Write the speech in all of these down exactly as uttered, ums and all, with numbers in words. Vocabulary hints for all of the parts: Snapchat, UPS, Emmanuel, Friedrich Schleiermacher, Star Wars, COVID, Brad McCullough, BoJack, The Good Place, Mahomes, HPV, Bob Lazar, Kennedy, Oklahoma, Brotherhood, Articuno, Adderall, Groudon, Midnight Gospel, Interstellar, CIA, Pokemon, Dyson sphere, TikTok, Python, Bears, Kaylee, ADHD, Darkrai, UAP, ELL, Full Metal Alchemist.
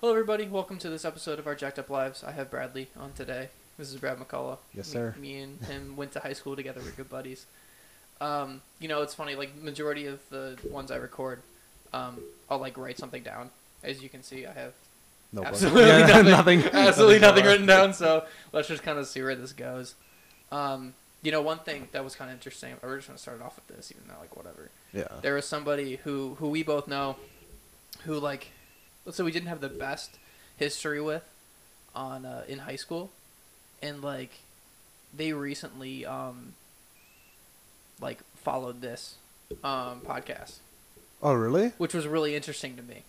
Hello, everybody. Welcome to this episode of our Jacked Up Lives. I have Bradley on today. This is Brad McCullough. Yes, sir. Me, me and him went to high school together. We're good buddies. Um, you know, it's funny. Like, majority of the ones I record, um, I'll, like, write something down. As you can see, I have no absolutely yeah, nothing, nothing. Absolutely nothing written down, so let's just kind of see where this goes. Um, you know, one thing that was kind of interesting, we're just going to start off with this, even though, like, whatever. Yeah. There was somebody who, who we both know who, like... So we didn't have the best history with on uh, in high school, and like they recently um like followed this um podcast. Oh, really? Which was really interesting to me.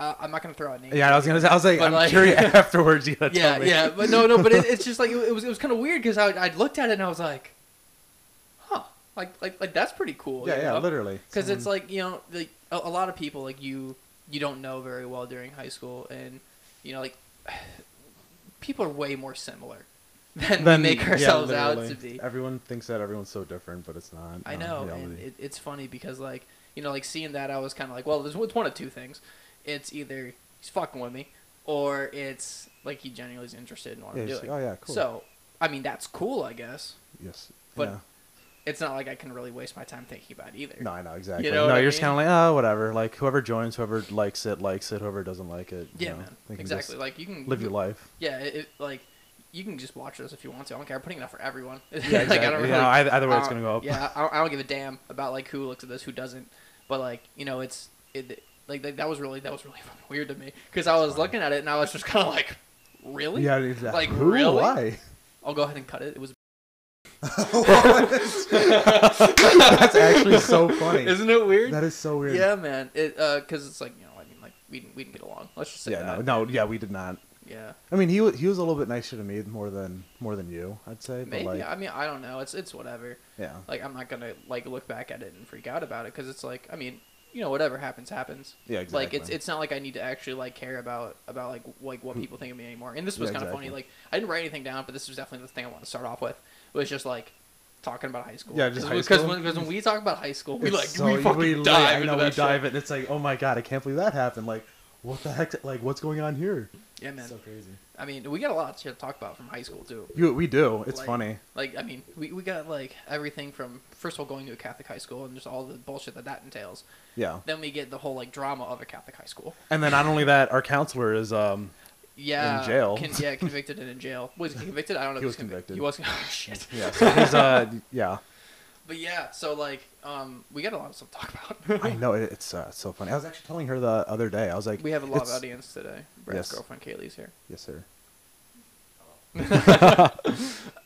Uh, I'm not gonna throw out names. Yeah, I was gonna. Say, I was like, I'm like, curious afterwards. You gotta yeah, tell me. yeah, but no, no, but it, it's just like it, it was. It was kind of weird because I I looked at it and I was like, huh, like like like that's pretty cool. Yeah, you know? yeah, literally. Because it's like, you know, like a, a lot of people like you. you don't know very well during high school, and you know, like, people are way more similar than then, we make ourselves yeah, out to be. Everyone thinks that everyone's so different, but it's not. I know, um, and it, it's funny because, like, you know, like seeing that, I was kind of like, well, there's one of two things: it's either he's fucking with me, or it's like he genuinely is interested in what yeah, I'm doing. Oh yeah, cool. So, I mean, that's cool, I guess. Yes, but. Yeah. It's not like I can really waste my time thinking about it either. No, I know, exactly. You know no, you're I mean? just kind of like, oh, whatever. Like, whoever joins, whoever likes it, likes it. Whoever doesn't like it, yeah, you know, man, exactly. Like, you can live your life. Yeah, it, it, like you can just watch this if you want to. I don't care. I'm putting it out for everyone. Yeah, exactly. Like, I don't really, yeah, either, either way, it's gonna go up. Yeah, I don't, I don't give a damn about like who looks at this, who doesn't. But like, you know, it's it like, like that was really that was really fucking weird to me because I was funny. looking at it and I was just kind of like, really? Yeah, exactly. Like, who? Really? Why? I'll go ahead and cut it. It was. That's actually so funny. Isn't it weird? That is so weird. Yeah, man. It uh, because it's like, you know, I mean, like we didn't we didn't get along. Let's just say yeah, that. no, no, yeah, we did not. Yeah. I mean, he was he was a little bit nicer to me more than more than you, I'd say. Maybe. But like, I mean, I don't know. It's it's whatever. Yeah. Like, I'm not gonna like look back at it and freak out about it because it's like, I mean, you know, whatever happens happens. Yeah, exactly. Like, it's it's not like I need to actually like care about about like like what people think of me anymore. And this was yeah, kind of exactly. funny. Like, I didn't write anything down, but this was definitely the thing I want to start off with. Was just like talking about high school. Yeah, just high because school. When, because when we talk about high school, we it's like so, we fucking we dive. I know, into we dive shit. it. And it's like, oh my god, I can't believe that happened. Like, what the heck? Like, what's going on here? Yeah, man. It's so crazy. I mean, we got a lot to talk about from high school too. You, we do. It's like, funny. Like, I mean, we, we got like everything from first of all going to a Catholic high school and just all the bullshit that that entails. Yeah. Then we get the whole like drama of a Catholic high school. And then not only that, our counselor is um. Yeah, in jail. Con- yeah, convicted and in jail. Was he convicted? I don't know. He if he was convicted. convicted. He was. Oh shit. Yeah. So he's uh. Yeah. But yeah, so like, um, we got a lot of stuff to talk about. I know it, it's uh, so funny. I was actually telling her the other day. I was like, we have a lot it's... of audience today. Brad's yes. girlfriend Kaylee's here. Yes, sir.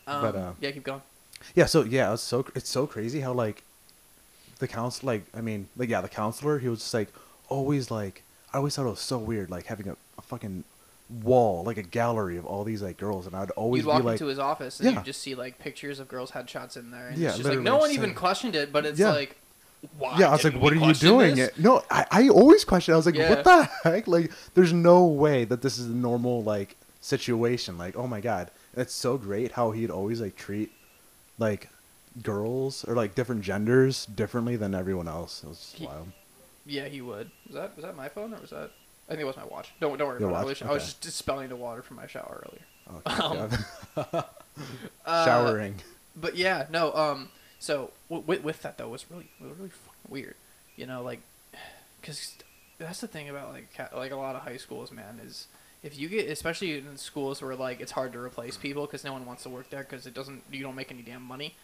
um, but um, yeah, keep going. Yeah. So yeah, it was so it's so crazy how like, the counsel like I mean like yeah the counselor he was just like always like I always thought it was so weird like having a, a fucking. wall like a gallery of all these like girls, and I'd always you'd walk be like, into his office and yeah. you just see like pictures of girls headshots in there, and yeah, it's just like no one even questioned it, but it's yeah. like, why? Yeah, I was like, what are you doing? It? No, I, I always question. I was like, yeah. what the heck? Like, there's no way that this is a normal like situation. Like, oh my god, and it's so great how he'd always like treat like girls or like different genders differently than everyone else. It was just he, wild. Yeah, he would. Was that was that my phone or was that? I think it was my watch. Don't don't worry Your about watch? it. I was, okay. I was just dispelling the water from my shower earlier. Oh, um, Showering. Uh, but yeah, no. Um. So w- with with that though, it was really it was really fucking weird. You know, like, because that's the thing about like like a lot of high schools, man. Is if you get especially in schools where like it's hard to replace people because no one wants to work there because it doesn't you don't make any damn money.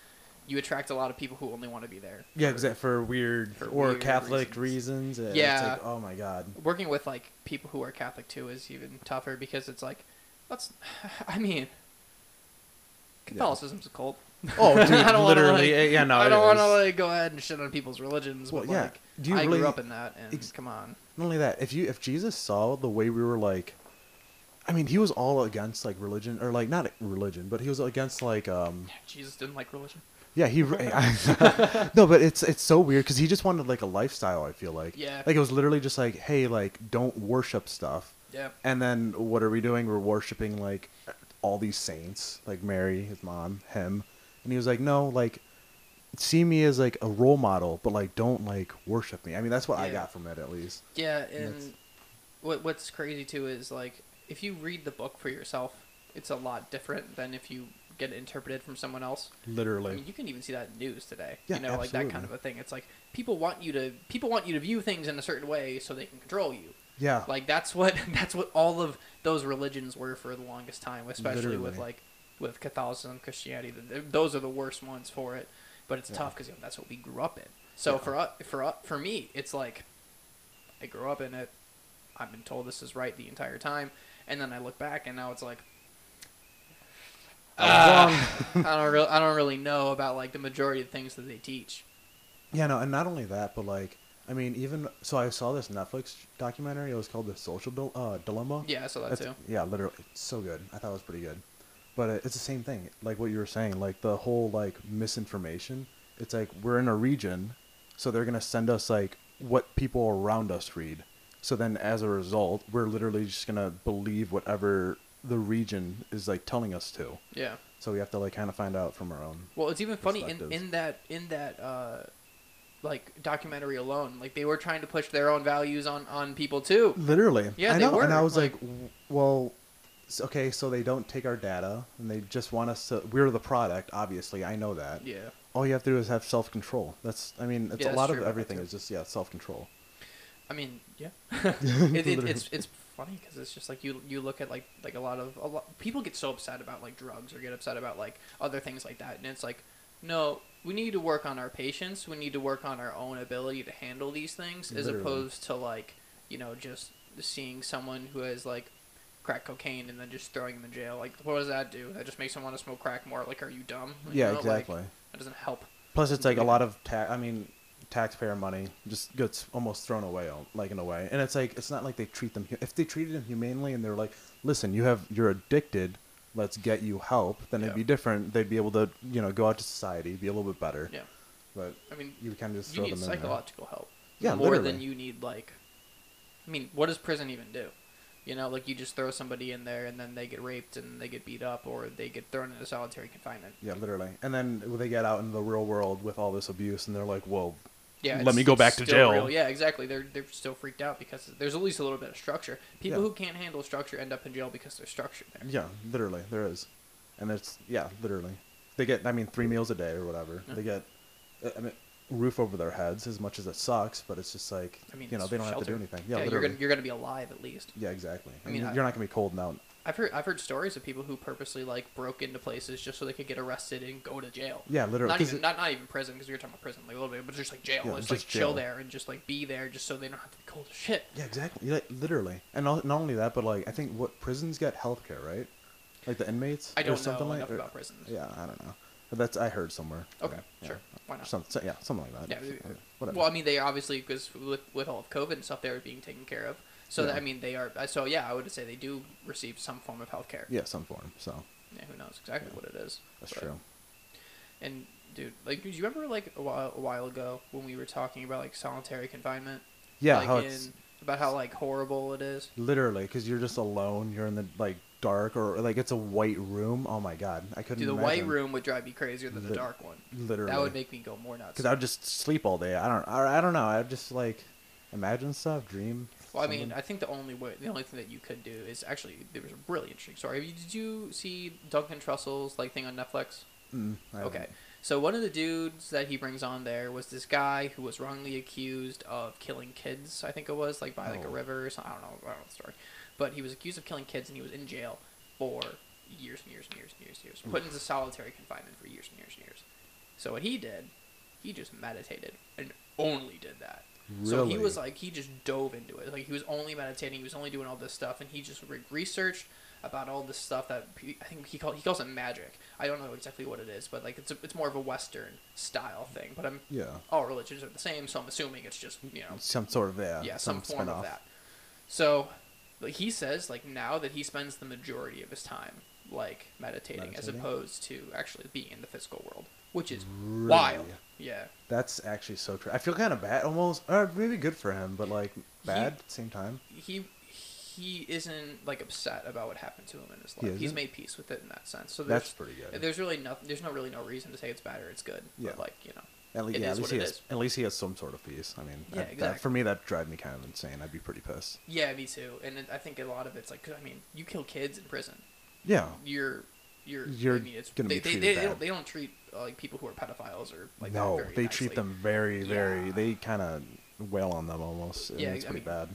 You attract a lot of people who only want to be there. Yeah, exactly. For weird for or weird Catholic reasons. reasons. Yeah. It's like, oh my god. Working with like people who are Catholic too is even tougher because it's like, that's. I mean, Catholicism's yeah. a cult. Oh, dude, I don't literally. Wanna, like, yeah, no. I don't want to like go ahead and shit on people's religions. Well, but yeah. Like, Do you I really, grew up in that, and ex- come on. Not only that, if you if Jesus saw the way we were like, I mean, he was all against like religion or like not religion, but he was against like. Um, Jesus didn't like religion. Yeah, he. I, no, but it's it's so weird because he just wanted like a lifestyle. I feel like. Yeah. Like it was literally just like, hey, like don't worship stuff. Yeah. And then what are we doing? We're worshiping like all these saints, like Mary, his mom, him, and he was like, no, like see me as like a role model, but like don't like worship me. I mean, that's what yeah. I got from it at least. Yeah, and, and what what's crazy too is like if you read the book for yourself, it's a lot different than if you get it interpreted from someone else. Literally, I mean, you can even see that in news today. Yeah, you know, absolutely. Like that kind of a thing. It's like people want you to people want you to view things in a certain way so they can control you. Yeah, like that's what that's what all of those religions were for the longest time, especially literally. With like with Catholicism, Christianity. Those are the worst ones for it. But it's yeah. tough because you know, that's what we grew up in. So yeah. for for for me, it's like I grew up in it. I've been told this is right the entire time, and then I look back and now it's like uh, I don't really I don't really know about like the majority of things that they teach. Yeah, no, and not only that, but like. I mean, even so, I saw this Netflix documentary. It was called The Social Dil- uh, Dilemma. Yeah, I saw that it's, too. Yeah, literally, it's so good. I thought it was pretty good, but it, it's the same thing. Like what you were saying, like the whole like misinformation. It's like we're in a region, so they're gonna send us like what people around us read. So then, as a result, we're literally just gonna believe whatever the region is like telling us to. Yeah. So we have to like kind of find out from our own. Well, it's even funny in, in that in that. Uh... like documentary alone, like they were trying to push their own values on, on people too. Literally. Yeah, I know. They were. And I was like, like, well, okay, so they don't take our data and they just want us to, we're the product. Obviously I know that. Yeah. All you have to do is have self-control. That's, I mean, it's yeah, a lot of everything is just, yeah, self-control. I mean, yeah, it, it, it's, it's funny because it's just like you, you look at like, like a lot of a lot, people get so upset about like drugs or get upset about like other things like that. And it's like, no, we need to work on our patience. We need to work on our own ability to handle these things as literally. Opposed to, like, you know, just seeing someone who has, like, crack cocaine and then just throwing them in jail. Like, what does that do? That just makes them want to smoke crack more. Like, are you dumb? Like, yeah, you know, exactly. Like, that doesn't help. Plus, it's, like, a lot of, ta- I mean, taxpayer money just gets almost thrown away, like, in a way. And it's, like, it's not like they treat them. If they treated them humanely and they're like, listen, you have, you're addicted. Let's get you help, then yeah. it'd be different. They'd be able to, you know, go out to society, be a little bit better. Yeah. But I mean, you kind of just throw them in there. You need psychological help. Yeah, more literally. Than you need, like, I mean, what does prison even do? You know, like, you just throw somebody in there, and then they get raped, and they get beat up, or they get thrown into solitary confinement. Yeah, literally. And then they get out into the real world with all this abuse, and they're like, well, yeah, let me go back to jail. Real. Yeah, exactly. They're they're still freaked out because there's at least a little bit of structure. People yeah. who can't handle structure end up in jail because there's structure there. Yeah, literally, there is, and it's yeah, literally, they get I mean three meals a day or whatever. Yeah. They get, I mean, roof over their heads. As much as it sucks, but it's just like I mean, you know, they don't shelter. Have to do anything. Yeah, yeah you're gonna you're gonna be alive at least. Yeah, exactly. I mean, I, you're not gonna be cold and out. I've heard I've heard stories of people who purposely like broke into places just so they could get arrested and go to jail. Yeah, literally. Not even it, not, not even prison because we were talking about prison like a little bit, but just like jail. Yeah, it's just like jail. Chill there and just like be there just so they don't have to be cold as shit. Yeah, exactly. Like, literally, and not only that, but like I think what prisons get healthcare, right? Like the inmates. I don't or something know like, enough or, about prisons. Yeah, I don't know. But that's I heard somewhere. Okay, yeah, sure. Yeah. Why not? Some, so, yeah, something like that. Yeah, whatever. Well, I mean, they obviously because with with all of COVID and stuff, they were being taken care of. So, yeah. that, I mean, they are... So, yeah, I would say they do receive some form of health care. Yeah, some form, so... Yeah, who knows exactly yeah. what it is. That's but, true. And, dude, like, do you remember, like, a while, a while ago when we were talking about, like, solitary confinement? Yeah, like how in, it's... About how, like, horrible it is? Literally, because you're just alone. You're in the, like, dark or, like, it's a white room. Oh, my God. I couldn't Dude, the imagine. White room would drive me crazier than Li- the dark one. Literally. That would make me go more nuts. Because I would just sleep all day. I don't, I, I don't know. I would just, like, imagine stuff, dream... Well, I mean, I think the only way, the only thing that you could do is actually there was a really interesting story. Did you see Duncan Trussell's like thing on Netflix? Mm, okay, so one of the dudes that he brings on there was this guy who was wrongly accused of killing kids. I think it was like by like oh. a river or something. I don't know. I don't know the story, but he was accused of killing kids and he was in jail for years and years and years and years, and years put into solitary confinement for years and years and years. So what he did, he just meditated and only did that. Really? So he was like, he just dove into it. Like he was only meditating, he was only doing all this stuff, and he just re- researched about all this stuff that I think he called he calls it magic. I don't know exactly what it is, but like it's a, it's more of a Western style thing. But I'm yeah, all religions are the same, so I'm assuming it's just you know some sort of yeah, yeah some, some form spin-off. Of that. So, like he says, like now that he spends the majority of his time like meditating, meditating? as opposed to actually being in the physical world. Which is really? Wild. Yeah. That's actually so true. I feel kind of bad almost. Or maybe good for him, but like bad he, at the same time. He he isn't like upset about what happened to him in his life. He He's made peace with it in that sense. So That's pretty good. There's really no, there's no really no reason to say it's bad or it's good. Yeah. But like, you know. At least, yeah, at least he has, at least he has some sort of peace. I mean, yeah, that, exactly. that, for me, that drive me kind of insane. I'd be pretty pissed. Yeah, me too. And it, I think a lot of it's like, cause, I mean, you kill kids in prison. Yeah. You're, you're, you're I mean, it's, gonna they, be treated they, they, bad. They don't, they don't treat uh, like people who are pedophiles or like no, that very they nicely. Treat them very, very. Yeah. They kind of wail on them almost. Yeah, it's I pretty mean, bad.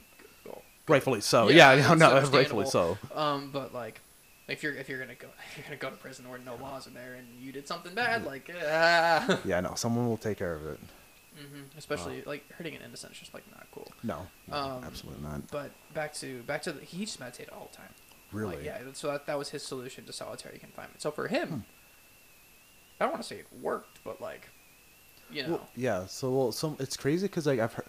Well, rightfully so. Yeah, yeah no, no rightfully so. Um, but like. If you're if you're gonna go if you're gonna go to prison or no laws in there and you did something bad, like ah. yeah, no, someone will take care of it. Mm-hmm. Especially uh, like hurting an innocent is just like not cool. No, no um, absolutely not. But back to back to the, he used to meditate all the time. Really? Like, yeah. So that, that was his solution to solitary confinement. So for him, hmm. I don't want to say it worked, but like, you know. Well, yeah. So well, some it's crazy because like I've heard,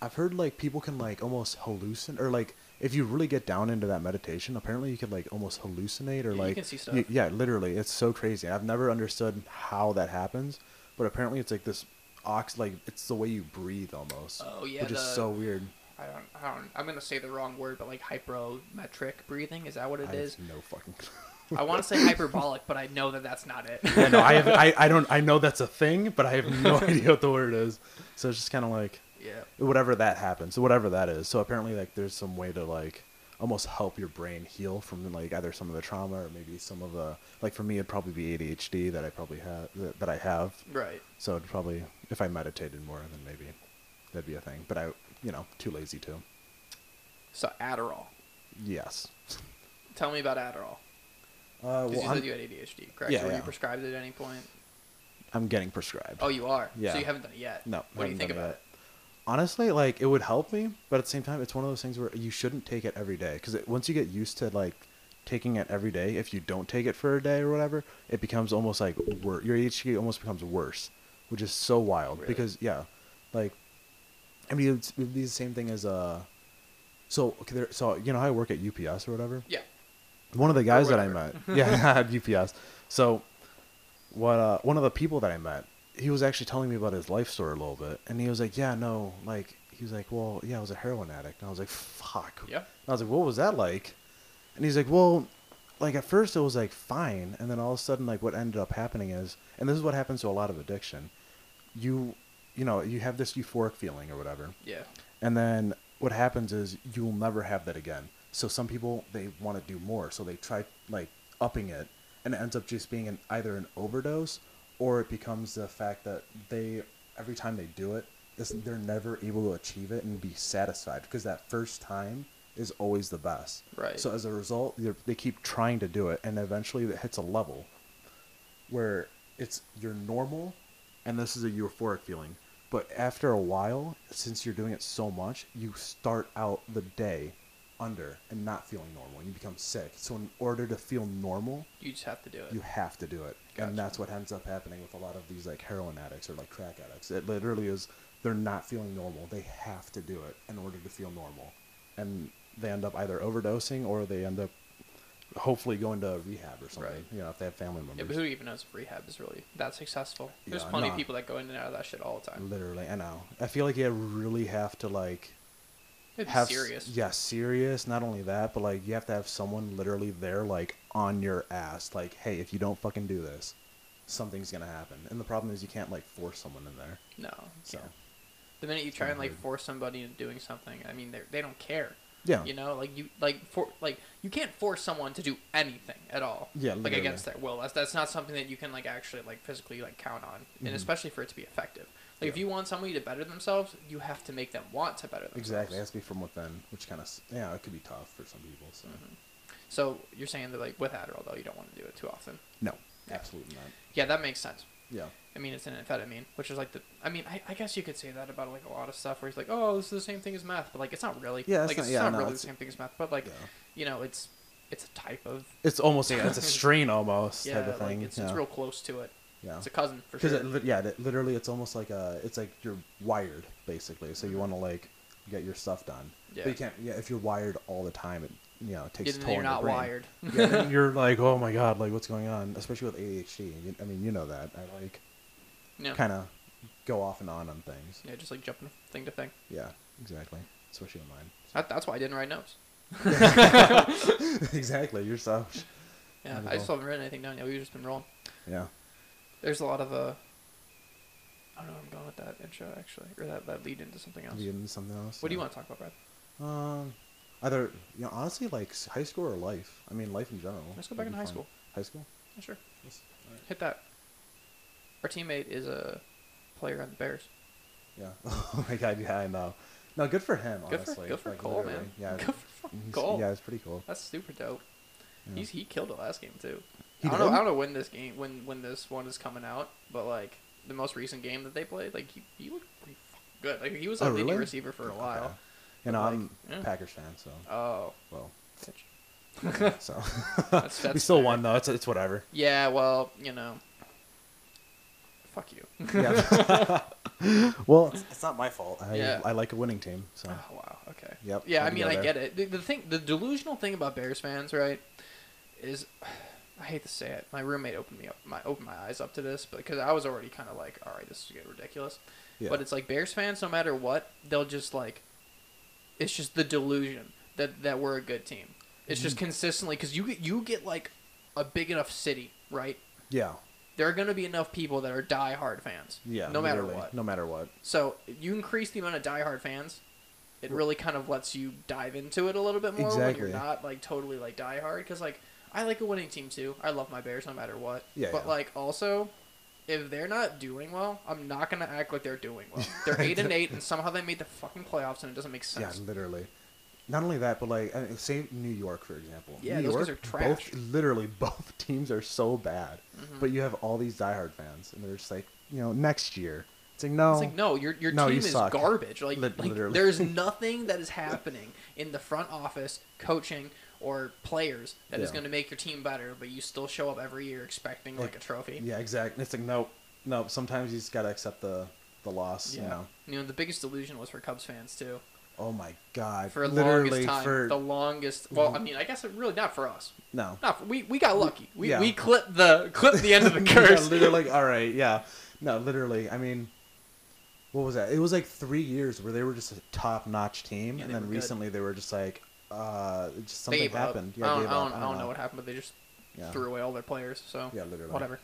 I've heard like people can like almost hallucinate or like. If you really get down into that meditation, apparently you can like almost hallucinate or yeah, like, you can see stuff. You, yeah, literally it's so crazy. I've never understood how that happens, but apparently it's like this ox, like it's the way you breathe almost. Oh yeah. Which the, is so weird. I don't, I don't, I'm going to say the wrong word, but like hyperometric breathing. Is that what it I is? No fucking clue. I want to say hyperbolic, but I know that that's not it. yeah, no, I have, I, I don't, I know that's a thing, but I have no idea what the word is. So it's just kind of like. Yeah. Whatever that happens, whatever that is. So apparently, like, there's some way to like almost help your brain heal from like either some of the trauma or maybe some of the like. For me, it'd probably be A D H D that I probably have that, that I have. Right. So it'd probably if I meditated more, then maybe that'd be a thing. But I, you know, too lazy to. So Adderall. Yes. Tell me about Adderall. Uh, well, you said you had A D H D, correct? Yeah. Were yeah. you prescribed at any point? I'm getting prescribed. Oh, you are. Yeah. So you haven't done it yet. No. What do you think about it? Honestly, like, it would help me, but at the same time, it's one of those things where you shouldn't take it every day. Because once you get used to, like, taking it every day, if you don't take it for a day or whatever, it becomes almost, like, wor- your A D H D almost becomes worse, which is so wild. Really? Because, yeah, like, I mean, it's, it'd be the same thing as, uh, so, okay, there, so, you know how I work at U P S or whatever? Yeah. One of the guys that I met, yeah, at U P S. So, what, uh, one of the people that I met, he was actually telling me about his life story a little bit. And he was like, yeah, no, like, he was like, well, yeah, I was a heroin addict. And I was like, fuck. Yeah. And I was like, what was that like? And he's like, well, like, at first it was, like, fine. And then all of a sudden, like, what ended up happening is, and this is what happens to a lot of addiction. You, you know, you have this euphoric feeling or whatever. Yeah. And then what happens is you will never have that again. So some people, they want to do more. So they try, like, upping it. And it ends up just being an either an overdose or it becomes the fact that they, every time they do it, they're never able to achieve it and be satisfied because that first time is always the best. Right. So as a result, they keep trying to do it, and eventually it hits a level where it's you're normal, and this is a euphoric feeling. But after a while, since you're doing it so much, you start out the day under and not feeling normal, and you become sick. So in order to feel normal, you just have to do it. You have to do it. Gotcha. And that's what ends up happening with a lot of these like heroin addicts or like crack addicts. It literally is they're not feeling normal. They have to do it in order to feel normal. And they end up either overdosing or they end up hopefully going to rehab or something. Right. You know, if they have family members. Yeah, but who even knows if rehab is really that successful? There's yeah, plenty of nah. people that go in and out of that shit all the time. Literally, I know. I feel like you really have to like It'd have serious. Yeah, serious. Not only that, but like you have to have someone literally there, like on your ass, like, hey, if you don't fucking do this, something's gonna happen. And the problem is you can't like force someone in there. No. So yeah. The minute you try and like force somebody into doing something, I mean, they they don't care. Yeah. You know, like you like for like you can't force someone to do anything at all. Yeah. Literally. Like against their will. That's that's not something that you can like actually like physically like count on, mm-hmm. and especially for it to be effective. Like, yeah. If you want somebody to better themselves, you have to make them want to better themselves. Exactly. It has to be from within, which kind of, yeah, it could be tough for some people. So, mm-hmm. so you're saying that, like, with Adderall, though, you don't want to do it too often? No, yeah. Absolutely not. Yeah, that makes sense. Yeah. I mean, it's an amphetamine, which is, like, the, I mean, I, I guess you could say that about, like, a lot of stuff where it's like, oh, this is the same thing as meth, but, like, it's not really. Yeah, it's like, not, it's yeah, not no, really it's, the same thing as meth, but, like, yeah. you know, it's it's a type of. It's almost, yeah, it's a strain almost yeah, type of thing. Like it's, yeah, it's real close to it. Yeah. It's a cousin for sure. It, yeah, it, literally, it's almost like a. It's like you're wired basically, so you want to like get your stuff done. Yeah. But you can't. Yeah, if you're wired all the time, it you know it takes. Yeah, a toll you're not wired. Yeah, then you're like, oh my god, like what's going on? Especially with A D H D. I mean, you know that I like. Yeah. Kind of go off and on on things. Yeah, just like jumping thing to thing. Yeah, exactly. Especially on mine. That, that's why I didn't write notes. Exactly, you're so. Yeah, I just haven't written anything down yet. We've just been rolling. Yeah. There's a lot of uh, I don't know where I'm going with that intro, actually. Or that, that lead into something else. Lead into something else. What yeah. do you want to talk about, Brad? Um, either, you know, honestly, like high school or life. I mean, life in general. Let's go back into high school. High school? Yeah, sure. Yes. All right. Hit that. Our teammate is a player on the Bears. Yeah. Oh, my God. Yeah, I know. No, good for him, good honestly. For, good for like, Cole, literally. Man. Yeah, good for Cole. Yeah, it's pretty cool. That's super dope. Yeah. He's, he killed it last game, too. He I don't did? know I don't know when this game when, when this one is coming out, but like the most recent game that they played, like he, he looked pretty good. Like he was a oh, leading really? receiver for a while. Okay. You know, like, I'm a yeah. Packers fan, so oh well, so that's, that's we still fair. won though. It's it's whatever. Yeah, well, you know, fuck you. Yeah. Well, it's, it's not my fault. I, yeah. I like a winning team. So oh, wow, okay, yep. Yeah, I mean, I there. get it. The, the thing, the delusional thing about Bears fans, right, is. I hate to say it. My roommate opened me up, my opened my eyes up to this, but because I was already kind of like, all right, this is getting ridiculous. Yeah. But it's like Bears fans, no matter what, they'll just like, it's just the delusion that that we're a good team. It's just consistently because you you get like a big enough city, right? Yeah. There are going to be enough people that are diehard fans. Yeah. No matter what. No matter what. So you increase the amount of diehard fans. It really kind of lets you dive into it a little bit more exactly. when you're not like totally like diehard because like. I like a winning team, too. I love my Bears no matter what. Yeah, but, yeah. like, also, if they're not doing well, I'm not going to act like they're doing well. They're eight and eight, and, eight and somehow they made the fucking playoffs, and it doesn't make sense. Yeah, literally. Not only that, but, like, I mean, say New York, for example. Yeah, New those York, guys are trash. Both, literally, both teams are so bad. Mm-hmm. But you have all these diehard fans, and they're just like, you know, next year. It's like, no. It's like, no, your, your no, team you is suck. garbage. Like, L- like there's nothing that is happening in the front office, coaching, or players that yeah. is going to make your team better, but you still show up every year expecting like, like a trophy. Yeah, exactly. It's like nope, nope. Sometimes you just gotta accept the the loss. Yeah. You know, you know the biggest delusion was for Cubs fans too. Oh my God! For the longest time, for... the longest. Well, I mean, I guess it really not for us. No, not for, we we got lucky. We yeah. we clipped the clipped the end of the curse. Yeah, literally, like all right, yeah. No, literally, I mean. What was that? It was like three years where they were just a top-notch team, yeah, and then recently good. they were just like, uh, just something happened. Yeah, I don't, I don't, I don't, I don't know what happened, but they just yeah. threw away all their players. So yeah, literally. Whatever.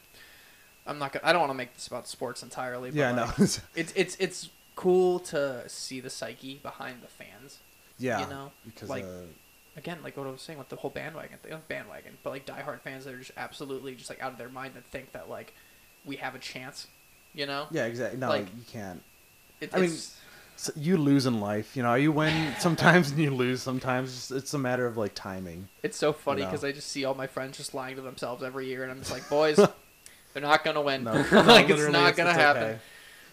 I'm not. Gonna, I don't want to make this about sports entirely. But yeah, like, no. it's it's it's cool to see the psyche behind the fans. Yeah, you know, because like uh, again, like what I was saying with the whole bandwagon thing, bandwagon, but like diehard fans that are just absolutely just like out of their mind that think that like we have a chance. You know? Yeah, exactly. No, like, you can't. It, I mean, so you lose in life, you know. You win sometimes and you lose sometimes. It's a matter of like timing. It's so funny because you know? I just see all my friends just lying to themselves every year, and I'm just like, boys, they're not gonna win. No, no, like it's not it's, gonna it's happen. Okay.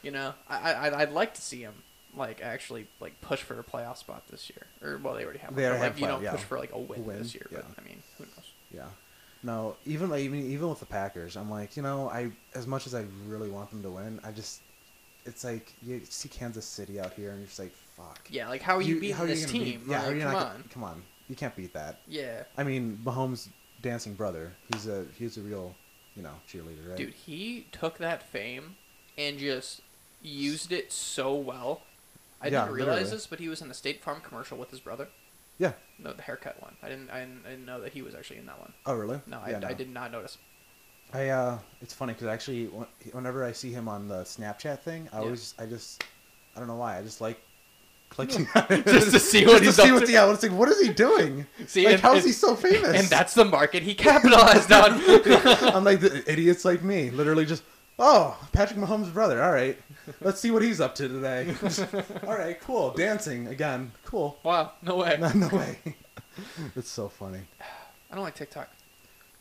You know, I, I I'd like to see them like actually like push for a playoff spot this year, or well, they already have. They one, already like, have you know yeah. push for like a win, a win this year, yeah. but I mean, who knows? Yeah. No, even like, even even with the Packers, I'm like, you know, I as much as I really want them to win, I just. It's like you see Kansas City out here, and you're just like, "Fuck." Yeah, like how are you, you beating how are this you team? Beat, yeah, like, are you come not, on, come on, you can't beat that. Yeah. I mean, Mahomes' dancing brother, he's a he's a real, you know, cheerleader, right? Dude, he took that fame and just used it so well. I yeah, didn't realize literally. this, but he was in a State Farm commercial with his brother. Yeah. No, the haircut one. I didn't. I didn't, I didn't know that he was actually in that one. Oh really? No, yeah, I, no. I did not notice. I uh, it's funny because actually, whenever I see him on the Snapchat thing, I yeah. always, I just, I don't know why, I just like clicking on it just to see what just he's to see up what, to. Yeah, I was like, what is he doing? See, like, and, how is he so famous? And that's the market he capitalized on. I'm like the idiots like me, literally just, oh, Patrick Mahomes' brother. All right, let's see what he's up to today. All right, cool, dancing again, cool. Wow, no way, no, no way. It's so funny. I don't like TikTok.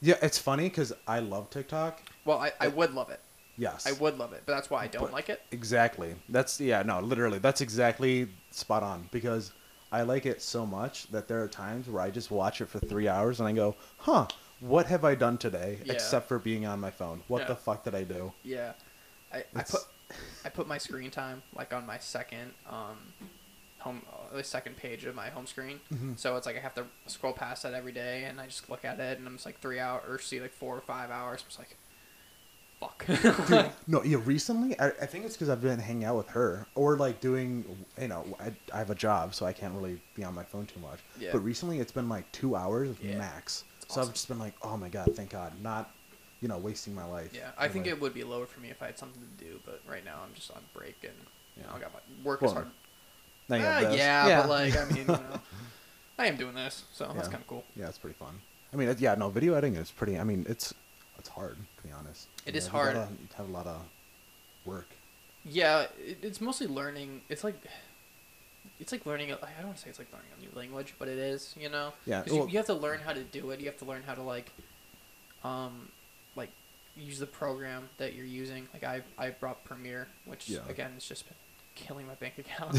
Yeah, it's funny because I love TikTok. Well, I, I would love it. Yes. I would love it, but that's why I don't but, like it. Exactly. That's, yeah, no, literally. That's exactly spot on because I like it so much that there are times where I just watch it for three hours and I go, huh, what have I done today yeah. except for being on my phone? What yeah. the fuck did I do? Yeah. I, I put I put my screen time, like, on my second um, home, uh, the second page of my home screen. Mm-hmm. So it's like I have to scroll past that every day, and I just look at it, and I'm just like three hours, or see like four or five hours. I'm just like, fuck. Dude, no, yeah. Recently, I, I think it's because I've been hanging out with her, or like doing, you know, I, I have a job, so I can't really be on my phone too much. Yeah. But recently, it's been like two hours yeah. max. That's so awesome. I've just been like, oh my God, thank God, not you know, wasting my life. Yeah, I think like, it would be lower for me if I had something to do, but right now I'm just on break and yeah. I got my work well, is hard. Now you have uh, yeah, yeah, but like, I mean, you know, I am doing this, so yeah. that's kind of cool. Yeah, it's pretty fun. I mean, it, yeah, no, video editing is pretty, I mean, it's it's hard, to be honest. It you is know, hard. You gotta, you have a lot of work. Yeah, it, it's mostly learning. It's like, it's like learning, a, I don't want to say it's like learning a new language, but it is, you know? Yeah. Well, you, you have to learn how to do it. You have to learn how to, like, um, like, use the program that you're using. Like, I I brought Premiere, which, yeah. again, it's just been killing my bank account.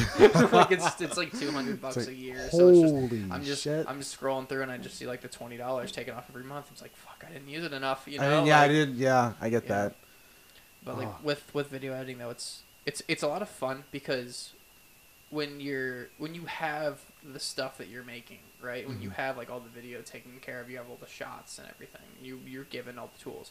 Like, it's it's like two hundred bucks like, a year. So it's just, holy I'm just, shit. I'm just scrolling through and I just see, like, the twenty dollars taken off every month. It's like, fuck, I didn't use it enough, you know? I mean, yeah, like, I did. Yeah, I get yeah. that. But, like, oh. with, with video editing, though, it's, it's, it's a lot of fun because when you're, when you have the stuff that you're making, right? When mm-hmm. you have, like, all the video taken care of, you have all the shots and everything. You, you're given all the tools.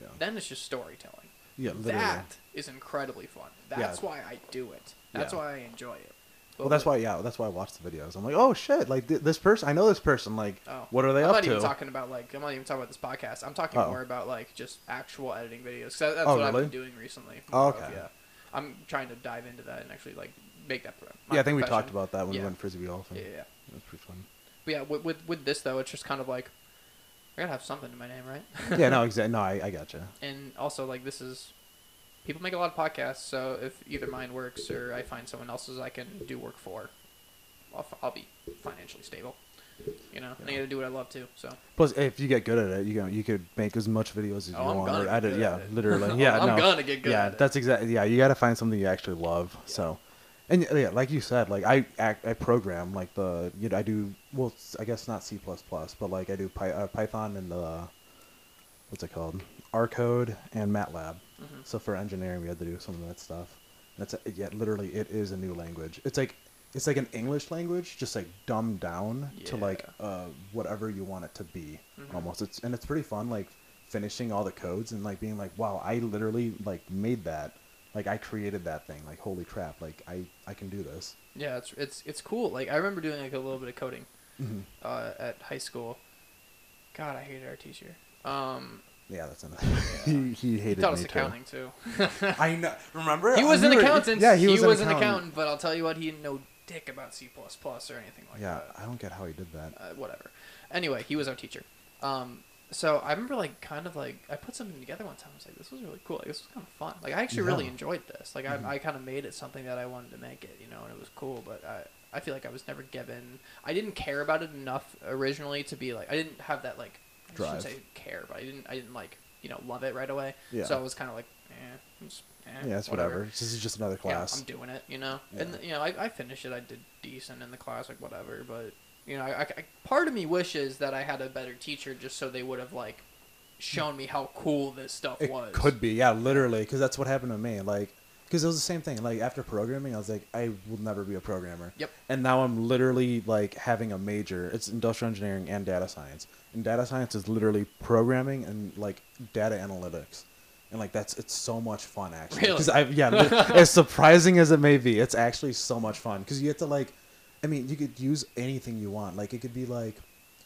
Yeah. Then it's just storytelling. Yeah, literally. That is incredibly fun. That's yeah. why I do it. That's yeah. why I enjoy it. But well, that's like, why, yeah, that's why I watch the videos. I'm like, oh, shit, like, th- this person, I know this person, like, oh, what are they I'm up to? I'm not even talking about, like, I'm not even talking about this podcast. I'm talking oh. more about, like, just actual editing videos, because that's oh, what really? I've been doing recently. Oh, okay. Of, yeah. I'm trying to dive into that and actually, like, make that my Yeah, I think profession. We talked about that when yeah. we went Frisbee Golfing. Yeah, yeah, yeah. It was pretty fun. But, yeah, with, with, with this, though, it's just kind of like, I gotta have something in my name, right? Yeah, no, exactly. No, I, I gotcha. And also, like, this is... People make a lot of podcasts, so if either mine works or I find someone else's I can do work for, I'll, I'll be financially stable. You know? Yeah. And I gotta do what I love, too, so... Plus, if you get good at it, you know, you could make as much videos as you oh, want. Or edit, yeah, literally. Yeah, I'm no. gonna get good yeah, at it. Yeah, that's exactly... Yeah, you gotta find something you actually love, yeah. so... And, yeah, like you said, like, I act, I program, like, the, you know, I do, well, I guess not C plus plus, but, like, I do Py, uh, Python and the, what's it called, R code and MATLAB. Mm-hmm. So for engineering, we had to do some of that stuff. That's, yeah, literally, it is a new language. It's, like, it's, like, an English language, just, like, dumbed down yeah. to, like, uh, whatever you want it to be, mm-hmm. almost. It's and it's pretty fun, like, finishing all the codes and, like, being like, wow, I literally, like, made that. Like, I created that thing. Like, holy crap. Like, I, I can do this. Yeah, it's it's it's cool. Like, I remember doing, like, a little bit of coding mm-hmm. uh, at high school. God, I hated our teacher. Um, yeah, that's another yeah. he, he hated me, too. He taught us accounting, too. I know. Remember? He was an accountant. Yeah, he was, he was an, an accountant. accountant. But I'll tell you what, he didn't know dick about C plus plus or anything like yeah, that. Yeah, I don't get how he did that. Uh, whatever. Anyway, he was our teacher. Um So I remember, like, kind of, like, I put something together one time. I was like, this was really cool. Like, this was kind of fun. Like, I actually yeah. really enjoyed this. Like, I, mm-hmm. I kind of made it something that I wanted to make it, you know, and it was cool. But I, I feel like I was never given, I didn't care about it enough originally to be, like, I didn't have that, like, I Drive. shouldn't say care, but I didn't, I didn't like, you know, love it right away. Yeah. So I was kind of like, eh, I'm just, eh, yeah, it's whatever. whatever. This is just another class. Yeah, I'm doing it, you know. Yeah. And, you know, I, I finished it. I did decent in the class, like, whatever, but... You know, I, I, part of me wishes that I had a better teacher just so they would have, like, shown me how cool this stuff it was. It could be, yeah, literally, because that's what happened to me. Like, because it was the same thing. Like, after programming, I was like, I will never be a programmer. Yep. And now I'm literally, like, having a major. It's industrial engineering and data science. And data science is literally programming and, like, data analytics. And, like, that's, it's so much fun, actually. Really? 'Cause I've, yeah, as surprising as it may be, it's actually so much fun. Because you have to, like... I mean, you could use anything you want. Like, it could be like,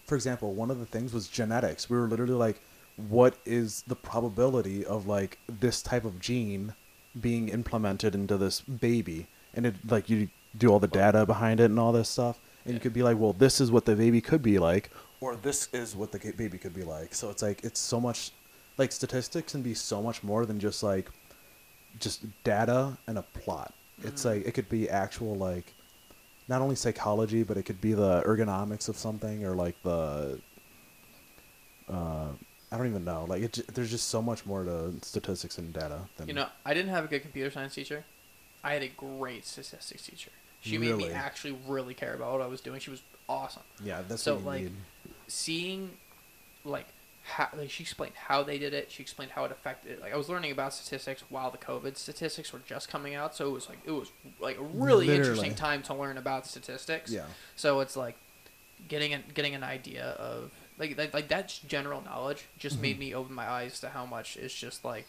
for example, one of the things was genetics. We were literally like, what is the probability of, like, this type of gene being implemented into this baby? And it, like, you do all the data behind it and all this stuff. And yeah. you could be like, well, this is what the baby could be like, or this is what the baby could be like. So it's like, it's so much, like, statistics can be so much more than just, like, just data and a plot. Mm-hmm. It's like, it could be actual, like, not only psychology, but it could be the ergonomics of something, or like the, uh, I don't even know. Like, it, there's just so much more to statistics and data. Than... You know, I didn't have a good computer science teacher. I had a great statistics teacher. She really? made me actually really care about what I was doing. She was awesome. Yeah, that's so what you like need. Seeing, like, how like, she explained how they did it. She explained how it affected it. Like, I was learning about statistics while the COVID statistics were just coming out, so it was like it was like a really Literally. interesting time to learn about statistics. Yeah. So it's like getting an, getting an idea of like like, like that's general knowledge just mm-hmm. made me open my eyes to how much it's just like,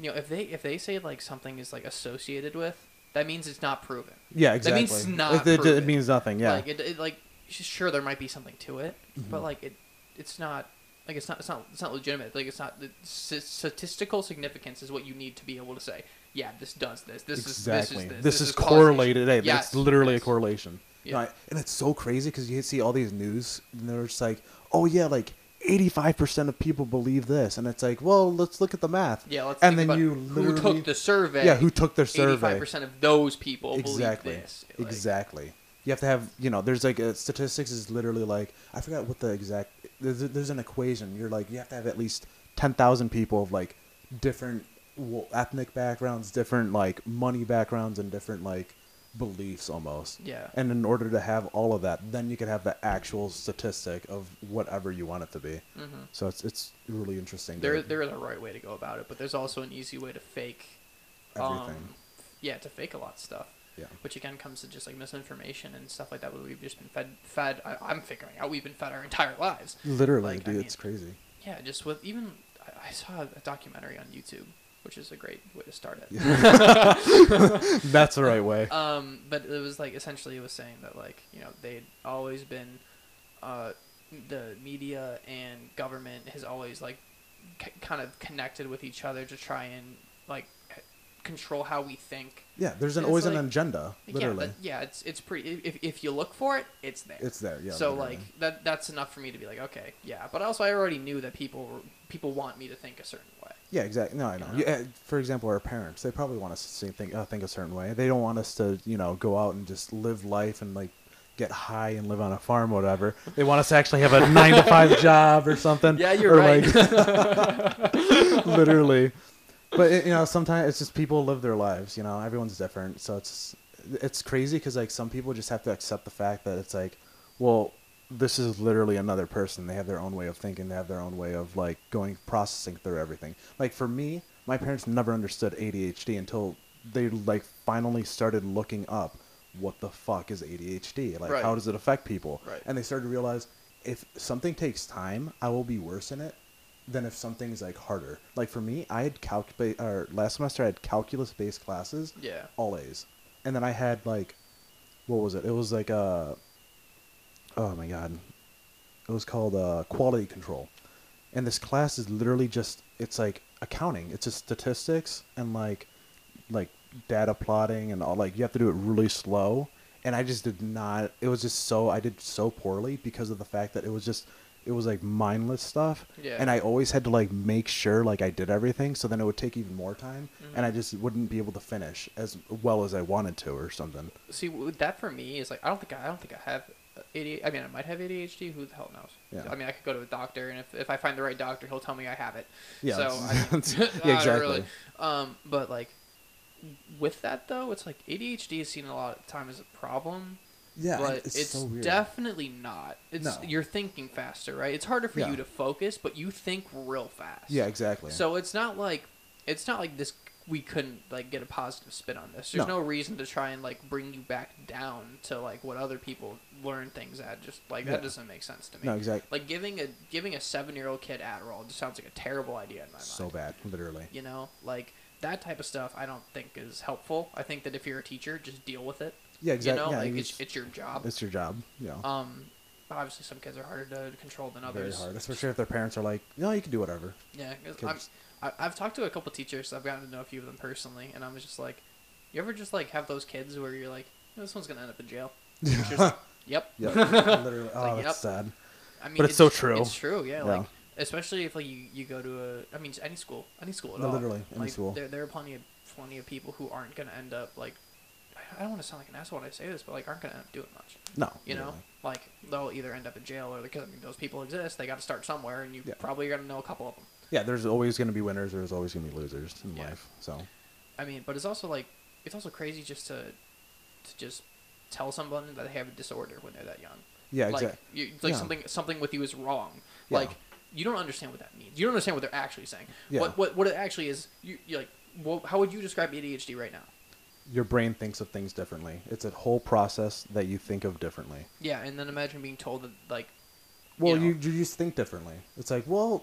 you know, if they if they say like something is like associated with, that means it's not proven. Yeah, exactly. That means it's not it, proven. It means nothing. Yeah. Like it, it like sure there might be something to it, mm-hmm. but like it it's not. Like it's not, it's not, it's not legitimate. Like it's not the statistical significance is what you need to be able to say. Yeah, this does this. This exactly. is this is this. This, this is, is correlated. Hey, yes. It's literally yes. a correlation. Yeah. You know, and it's so crazy because you see all these news and they're just like, oh yeah, like eighty-five percent of people believe this, and it's like, well, let's look at the math. Yeah, let's. And think then you who took the survey? Yeah, who took their survey? eighty-five percent of those people exactly. believe this. Like, exactly. You have to have, you know, there's like a, statistics is literally like, I forgot what the exact, there's, there's an equation. You're like, you have to have at least ten thousand people of like different ethnic backgrounds, different like money backgrounds, and different like beliefs almost. Yeah. And in order to have all of that, then you could have the actual statistic of whatever you want it to be. Mm-hmm. So it's it's really interesting. There, there is a right way to go about it, but there's also an easy way to fake. Everything. Um, yeah, to fake a lot of stuff. Yeah. Which again comes to just like misinformation and stuff like that. We've just been fed. Fed. I, I'm figuring out we've been fed our entire lives. Literally, like, dude, I mean, it's crazy. Yeah, just with even I, I saw a documentary on YouTube, which is a great way to start it. That's the right way. Um, but it was like essentially it was saying that like you know they'd always been, uh, the media and government has always like c- kind of connected with each other to try and like. Control how we think. Yeah, there's an, always like, an agenda, literally. Yeah, yeah, it's it's pretty. If if you look for it, it's there. It's there. Yeah. So literally. Like that that's enough for me to be like, okay, yeah. But also, I already knew that people were, people want me to think a certain way. Yeah, exactly. No, I know. You know? Yeah, for example, our parents, they probably want us to think uh, think a certain way. They don't want us to, you know, go out and just live life and like get high and live on a farm or whatever. They want us to actually have a nine to five job or something. Yeah, you're or right. Like, literally. But, you know, sometimes it's just people live their lives, you know, everyone's different. So it's it's crazy because, like, some people just have to accept the fact that it's like, well, this is literally another person. They have their own way of thinking. They have their own way of, like, going, processing through everything. Like, for me, my parents never understood A D H D until they, like, finally started looking up what the fuck is A D H D? Like, right. How does it affect people? Right. And they started to realize if something takes time, I will be worse in it. Than if something's like harder. Like for me, I had calculate or last semester I had calculus based classes. Yeah. All A's. And then I had like what was it? It was like uh oh my god. It was called uh quality control. And this class is literally just it's like accounting. It's just statistics and like like data plotting and all like you have to do it really slow. And I just did not it was just so I did so poorly because of the fact that it was just it was like mindless stuff. Yeah. And I always had to like make sure like I did everything. So then it would take even more time mm-hmm. and I just wouldn't be able to finish as well as I wanted to or something. See, that for me is like, I don't think I, I don't think I have A D H D. I mean, I might have A D H D. Who the hell knows? Yeah. I mean, I could go to a doctor and if, if I find the right doctor, he'll tell me I have it. Yeah. So I mean, yeah, exactly. I don't really, um, but like with that though, it's like A D H D is seen a lot of time as a problem. Yeah, but it's, it's so weird. Definitely not. It's no. You're thinking faster, right? It's harder for yeah. you to focus, but you think real fast. Yeah, exactly. So it's not like it's not like this. We couldn't like get a positive spin on this. There's no, no reason to try and like bring you back down to like what other people learn things at. Just like yeah. that doesn't make sense to me. No, exactly. Like giving a giving a seven year old kid Adderall just sounds like a terrible idea in my mind. So bad, literally. You know, like that type of stuff. I don't think is helpful. I think that if you're a teacher, just deal with it. Yeah, exactly. You know, yeah, like it's, it's your job. It's your job. Yeah. Um, obviously, some kids are harder to control than others. Very hard, especially if their parents are like, "No, you can do whatever." Yeah, I've, I've talked to a couple teachers. So I've gotten to know a few of them personally, and I was just like, "You ever just like have those kids where you're like, oh, this one's gonna end up in jail?" Just like, yep. Yep. Literally. Oh, like, yep. That's sad. I mean, but it's, it's so true. It's true. Yeah. yeah. Like. Especially if like you, you go to a I mean any school any school at no, all. Literally any like, school. There there are plenty of plenty of people who aren't gonna end up like. I don't want to sound like an asshole when I say this, but like aren't gonna end up doing much. No, you know, really. Like they'll either end up in jail or because I mean those people exist. They got to start somewhere, and you yeah. probably are gonna know a couple of them. Yeah, there's always gonna be winners. There's always gonna be losers in yeah. life. So, I mean, but it's also like it's also crazy just to to just tell someone that they have a disorder when they're that young. Yeah, like, exactly. You, like yeah. something something with you is wrong. Yeah. Like you don't understand what that means. You don't understand what they're actually saying. Yeah. What what what it actually is. You you're like well, how would you describe A D H D right now? Your brain thinks of things differently. It's a whole process that you think of differently. Yeah, and then imagine being told that, like... Well, you, know, you, you just think differently. It's like, well,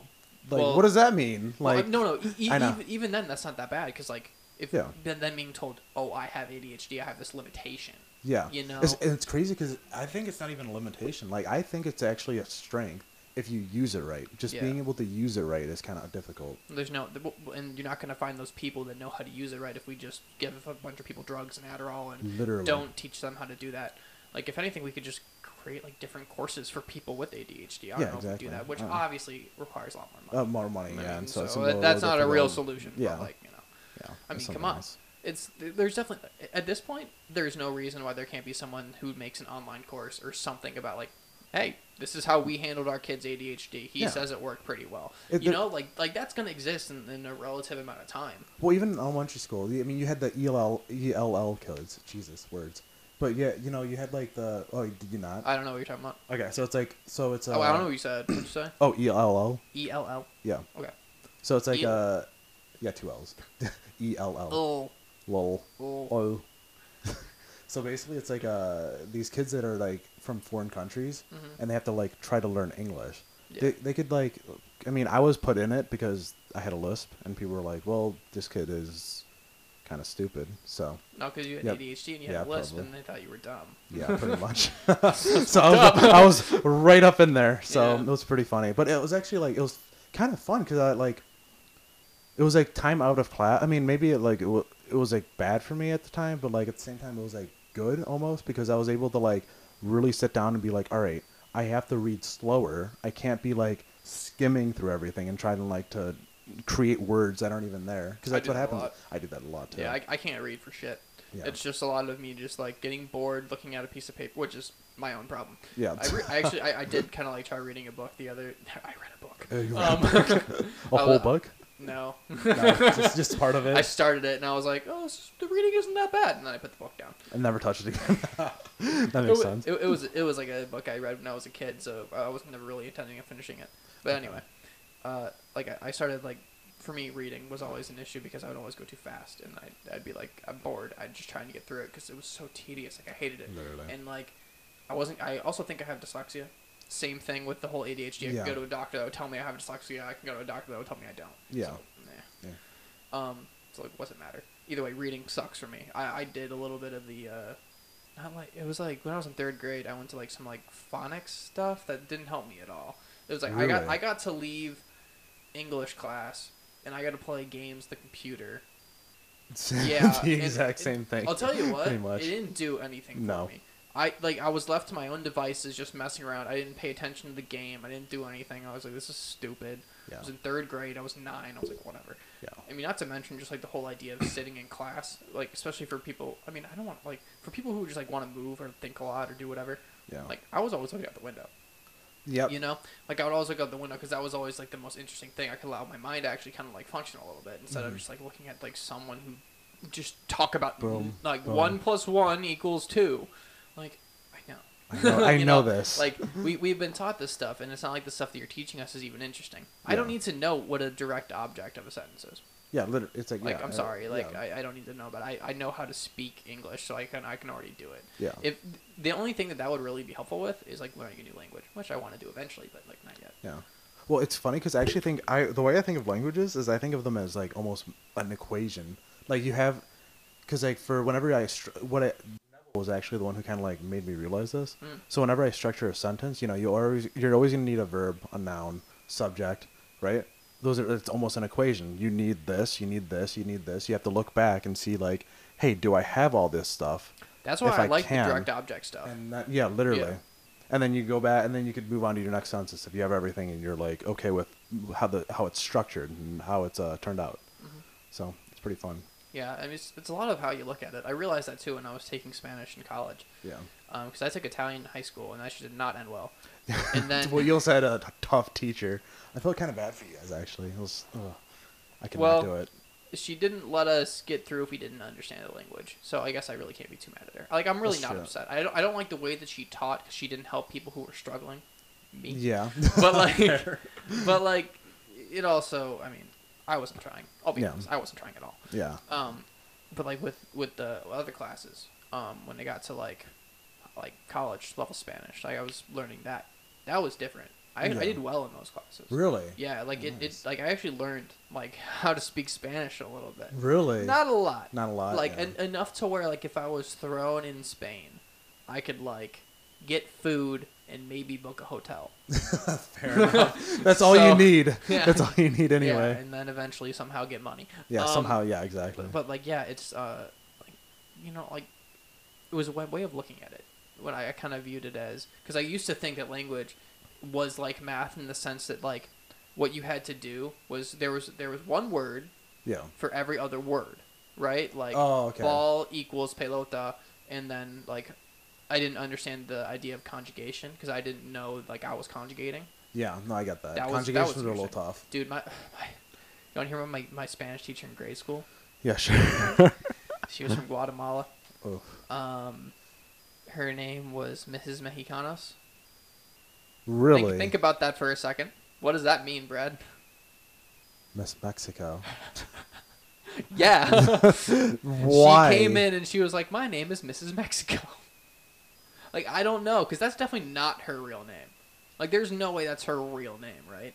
like, well, what does that mean? Like, well, no, no, e- I know. Even, even then, that's not that bad, because, like, if yeah. then, then being told, oh, I have A D H D, I have this limitation. Yeah. You know? It's, and it's crazy, because I think it's not even a limitation. Like, I think it's actually a strength, if you use it right. Just yeah. being able to use it right is kind of difficult. There's no, and you're not going to find those people that know how to use it right if we just give a bunch of people drugs and Adderall and Literally. don't teach them how to do that. Like, if anything, we could just create, like, different courses for people with A D H D. I yeah, don't know exactly. if we do that, which uh-huh. obviously requires a lot more money. Uh, more money, I mean, yeah. And so, so that, that's not a real own. solution. Yeah. But, like, you know. Yeah. I mean, come on. Else. It's there's definitely, at this point, there's no reason why there can't be someone who makes an online course or something about, like, hey, this is how we handled our kid's A D H D. He yeah. says it worked pretty well. It, you the, know, like like that's going to exist in, in a relative amount of time. Well, even in elementary school, I mean, you had the E L L codes. Jesus, words. But yeah, you know, you had like the, oh, did you not? I don't know what you're talking about. Okay, so it's like, so it's. Uh, oh, I don't know what you said. What did you say? Oh, E L L. E L L. Yeah. Okay. So it's like, e- uh, yeah, two L's. E L L. Oh. Lol. Oh. Oh. So basically, it's like uh, these kids that are like from foreign countries, mm-hmm. and they have to like try to learn English. Yeah. They they could like, I mean, I was put in it because I had a lisp, and people were like, "Well, this kid is kind of stupid." So no, because you had yep. A D H D and you had yeah, a lisp, probably. And they thought you were dumb. Yeah, pretty much. So I was up, I was right up in there. So yeah. It was pretty funny, but it was actually like it was kind of fun because I like it was like time out of class. I mean, maybe it like it was, it was like bad for me at the time, but like at the same time, it was like. Good almost because I was able to like really sit down and be like, all right, I have to read slower. I can't be like skimming through everything and trying to like to create words that aren't even there because that's what happens. I do that a lot too. Yeah, I, I can't read for shit. Yeah. It's just a lot of me just like getting bored looking at a piece of paper, which is my own problem. Yeah, I, re- I actually I, I did kind of like try reading a book the other. I read a book. Uh, you read um, a whole uh, book. No, no just, just part of it. I started it and I was like, "Oh, is, the reading isn't that bad," and then I put the book down. I never touched it again. That makes it was, sense. It, it was it was like a book I read when I was a kid, so I was never really intending on finishing it. But anyway, uh, like I, I started like for me, reading was always an issue because I would always go too fast, and I'd, I'd be like, I'm bored. I'd just trying to get through it because it was so tedious. Like I hated it, Literally. and like I wasn't. I also think I have dyslexia. Same thing with the whole A D H D. I yeah. can go to a doctor that would tell me I have dyslexia. I can go to a doctor that would tell me I don't. Yeah. So, nah. yeah. Um, so, like, what's it matter? Either way, reading sucks for me. I, I did a little bit of the, uh, not like, it was like, when I was in third grade, I went to, like, some, like, phonics stuff that didn't help me at all. It was like, really? I got I got to leave English class, and I got to play games the computer. yeah. The exact it, same thing. I'll tell you what. Pretty much. It didn't do anything no. for me. I like I was left to my own devices just messing around. I didn't pay attention to the game. I didn't do anything. I was like, this is stupid. Yeah. I was in third grade. I was nine. I was like, whatever. Yeah. I mean, not to mention just like the whole idea of sitting in class, like especially for people. I mean, I don't want like for people who just like want to move or think a lot or do whatever. Yeah. Like I was always looking out the window. Yep. You know, like I would always look out the window because that was always like the most interesting thing. I could allow my mind to actually kind of like function a little bit instead mm-hmm. of just like looking at like someone who just talk about boom, like boom. one plus one equals two. Like, I know. I know, I know, know this. Like, we, we've been taught this stuff, and it's not like the stuff that you're teaching us is even interesting. Yeah. I don't need to know what a direct object of a sentence is. Yeah, literally. It's like, like yeah, I'm sorry. I, like, yeah. I, I don't need to know, but I, I know how to speak English, so I can I can already do it. Yeah. If the only thing that that would really be helpful with is, like, learning a new language, which I want to do eventually, but, like, not yet. Yeah. Well, it's funny, because I actually think, I the way I think of languages is I think of them as, like, almost an equation. Like, you have, because, like, for whenever I, what I, was actually the one who kind of like made me realize this. Mm. So whenever I structure a sentence, you know, you always you're always gonna need a verb, a noun, subject, right? Those are it's almost an equation. You need this, you need this, you need this. You have to look back and see like, hey, do I have all this stuff? That's why I, I like can. the direct object stuff. And that, yeah, literally. Yeah. And then you go back, and then you could move on to your next sentence if you have everything and you're like okay with how the how it's structured and how it's uh, turned out. Mm-hmm. So it's pretty fun. Yeah, I mean, it's, it's a lot of how you look at it. I realized that, too, when I was taking Spanish in college. Yeah. Because um, I took Italian in high school, and that shit did not end well. And then, well, you also had a t- tough teacher. I felt kind of bad for you guys, actually. It was, ugh, I could well, not do it. She didn't let us get through if we didn't understand the language. So I guess I really can't be too mad at her. Like, I'm really That's not true. upset. I don't, I don't like the way that she taught because she didn't help people who were struggling. Me. Yeah. But, like, but like, it also, I mean... I wasn't trying. I'll be yeah. honest. I wasn't trying at all. Yeah. Um, but like with, with the other classes, um, when I got to like, like college level Spanish, like I was learning that. That was different. I, yeah. I did well in those classes. Really? Yeah. Like nice. it, it's like I actually learned like how to speak Spanish a little bit. Really? Not a lot. Not a lot. Like yeah. en- enough to where like if I was thrown in Spain, I could like get food and maybe book a hotel. Fair enough. That's all so, you need. Yeah. That's all you need anyway. Yeah, and then eventually somehow get money. Yeah, um, somehow. Yeah, exactly. But, but like, yeah, it's, uh, like, you know, like, it was a way of looking at it. What I, I kind of viewed it as, because I used to think that language was like math in the sense that, like, what you had to do was there was there was one word yeah. for every other word, right? Like, oh, okay. ball equals pelota, and then, like, I didn't understand the idea of conjugation because I didn't know, like, I was conjugating. Yeah, no, I got that. that Conjugations was, that was were a little tough. Dude, my, my you want to hear about my, my Spanish teacher in grade school? Yeah, sure. She was from Guatemala. Oh. Um, her name was Missus Mexicanos. Really? Think, think about that for a second. What does that mean, Brad? Miss Mexico. Yeah. Why? She came in and she was like, my name is Missus Mexico. Like, I don't know, because that's definitely not her real name. Like, there's no way that's her real name, right?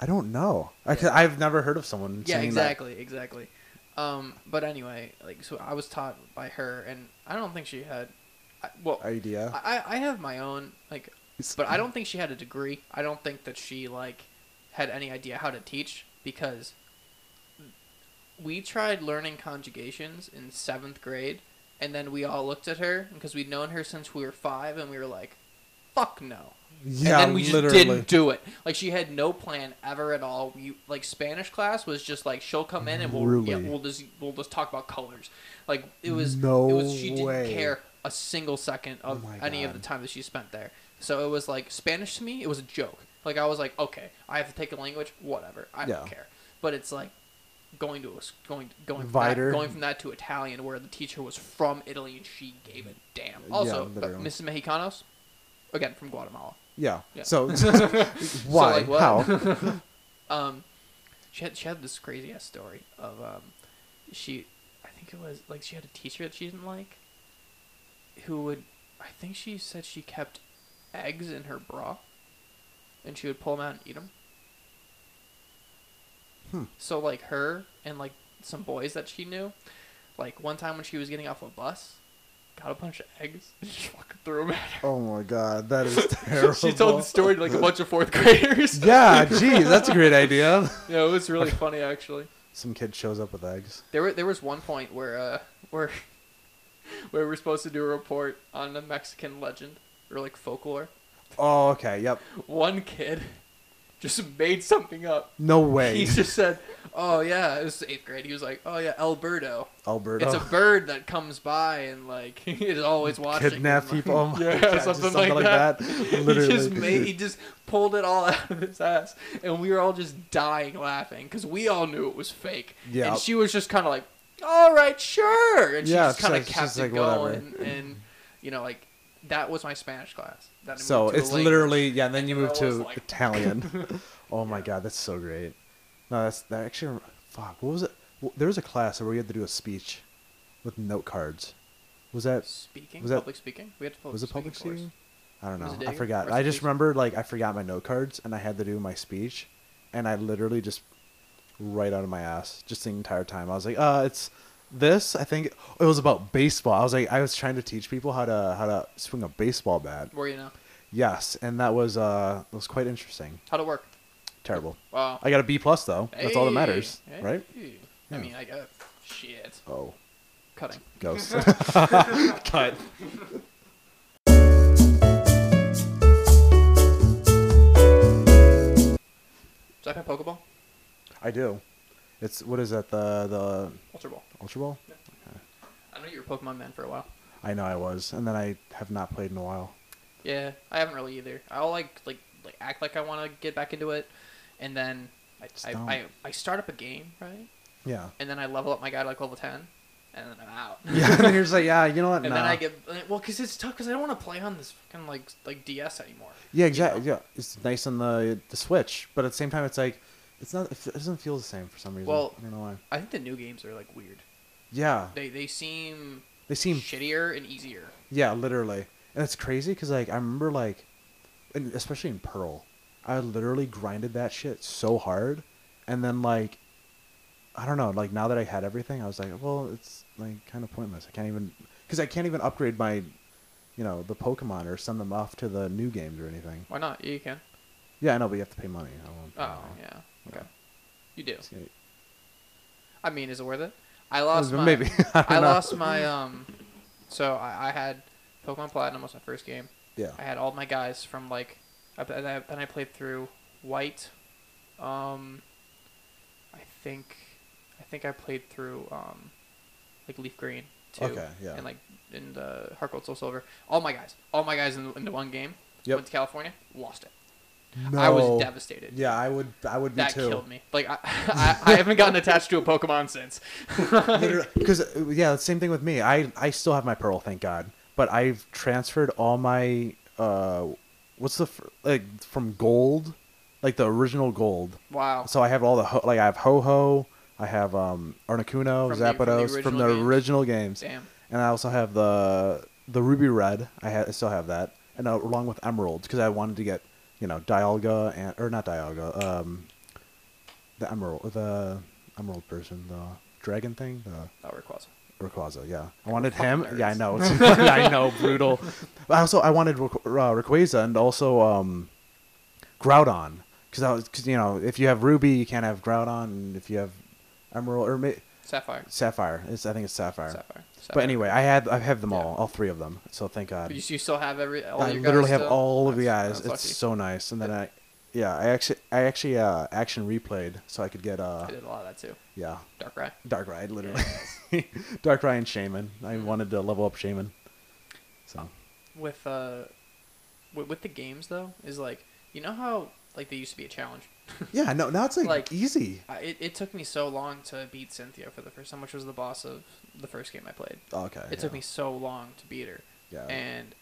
I don't know. Yeah. I, I've never heard of someone yeah, saying exactly, that. Yeah, exactly, exactly. Um, but anyway, like, so I was taught by her, and I don't think she had, well, idea. I, I have my own, like, but I don't think she had a degree. I don't think that she, like, had any idea how to teach, because we tried learning conjugations in seventh grade, and then we all looked at her, because we'd known her since we were five, and we were like, fuck no. Yeah, and then we just literally. didn't do it. Like, she had no plan ever at all. We, like, Spanish class was just like, she'll come in and we'll really? yeah, we'll just we'll just talk about colors. Like, it was no it was she didn't way. care a single second of oh any God. of the time that she spent there. So it was like, Spanish to me, it was a joke. Like, I was like, okay, I have to take a language, whatever. I yeah. don't care. But it's like going to a, going going from that, going from that to Italian, where the teacher was from Italy and she gave a damn. Also, yeah, Missus Mexicanos, again from Guatemala. Yeah. yeah. So why? So like, how? um, she had she had this crazy ass story of um, she, I think it was like she had a teacher that she didn't like, who would, I think she said she kept eggs in her bra, and she would pull them out and eat them. Hmm. So like her and like some boys that she knew, like one time when she was getting off a bus, got a bunch of eggs and just fucking threw them at her. Oh my God, that is terrible. She told the story to like a bunch of fourth graders. Yeah, geez, that's a great idea. Yeah, it was really funny actually. Some kid shows up with eggs. There were, there was one point where uh where where we were supposed to do a report on the Mexican legend or like folklore. Oh, okay, yep. One kid just made something up. No way. He just said, oh, yeah, it was eighth grade. He was like, oh, yeah, Alberto. Alberto. It's a bird that comes by and, like, is always watching. Kidnap people. Like, oh yeah, God, something, something like, like that. that. Literally. He just, made, he just pulled it all out of his ass. And we were all just dying laughing because we all knew it was fake. Yeah. And she was just kind of like, all right, sure. And she yeah, just kind of like, kept it like, going. And, and, you know, like, that was my Spanish class. That so it's language. literally, yeah, and then and you move to like... Italian. Oh my God, that's so great. No, that's, that actually, fuck, what was it? There was a class where we had to do a speech with note cards. Was that? Speaking? Was that, public speaking? We had to public Was it public speaking? speaking? I don't know. I forgot. I just remember, like, I forgot my note cards and I had to do my speech and I literally just, right out of my ass, just the entire time. I was like, uh, it's... This, I think, it was about baseball. I was like, I was trying to teach people how to how to swing a baseball bat. Were you now? Yes, and that was uh, it was quite interesting. How'd it work? Terrible. Wow. I got a B plus though. Hey. That's all that matters, hey. right? Hey. Yeah. I mean, I got shit. Oh, cutting. Ghost. Cut. Is that a Pokeball? I do. It's, what is that, the... the Ultra Ball. Ultra Ball? Yeah. Okay. I know you were Pokemon Man for a while. I know I was, and then I have not played in a while. Yeah, I haven't really either. I'll, like, like, like act like I want to get back into it, and then I I, I I start up a game, right? Yeah. And then I level up my guy to, like, level ten, and then I'm out. Yeah, and then you're just like, yeah, you know what, And nah. then I get... Well, because it's tough, because I don't want to play on this fucking, like, like D S anymore. Yeah, exactly. You know? Yeah, it's nice on the the Switch, but at the same time, it's like... It's not. It doesn't feel the same for some reason. Well, I don't know why. I think the new games are like weird. Yeah. They they seem they seem shittier and easier. Yeah, literally, and it's crazy because like I remember like, and especially in Pearl, I literally grinded that shit so hard, and then like, I don't know, like now that I had everything, I was like, well, it's like kind of pointless. I can't even because I can't even upgrade my you know, the Pokemon or send them off to the new games or anything. Why not? You can. Yeah, I know, but you have to pay money. I won't, oh, uh, yeah. Okay. Yeah. You do. I mean, is it worth it? I lost my... Maybe. I, I lost my... um. So, I, I had Pokemon Platinum was my first game. Yeah. I had all my guys from, like... And I, and I played through White. Um, I think... I think I played through, um, like, Leaf Green, too. Okay, yeah. And, like, and uh, HeartGold, Soul Silver. All my guys. All my guys in, into one game. Yep. Went to California. Lost it. No. I was devastated. Yeah, I would. I would be that too. That killed me. Like I, I, I haven't gotten attached to a Pokemon since. Because yeah, same thing with me. I, I still have my Pearl, thank God. But I've transferred all my uh, what's the like from Gold, like the original Gold. Wow. So I have all the ho- like I have Ho Ho, I have um Articuno, Zapdos from the, from the original, from the games. original games. Damn. And I also have the the Ruby Red. I, ha- I still have that, and uh, along with Emeralds because I wanted to get. You know, Dialga and or not Dialga, um, the emerald, the emerald person, the dragon thing, the oh, Rayquaza. Rayquaza, yeah. I wanted him. Nerds. Yeah, I know. It's, I know, brutal. But also, I wanted Ra- Ra- Rayquaza and also um, Groudon, because I was, cause, you know, if you have Ruby, you can't have Groudon, and if you have Emerald or ma- Sapphire, Sapphire. It's I think it's Sapphire. Sapphire. But anyway, I had I have them all, yeah. all three of them. So thank God. But you, you still have every. All I your literally guys have still? all of the guys. It's lucky. so nice. And then I, yeah, I actually I actually uh, action replayed so I could get. Uh, I did a lot of that too. Yeah. Darkrai. Darkrai, literally. Yeah. Darkrai and Shaman. I mm-hmm. wanted to level up Shaman. So. With uh, with, with the games though, is like you know how like they used to be a challenge. yeah. No. Now it's like, like easy. I, it it took me so long to beat Cynthia for the first time, which was the boss of. The first game I played. Okay. It yeah. took me so long to beat her. Yeah. And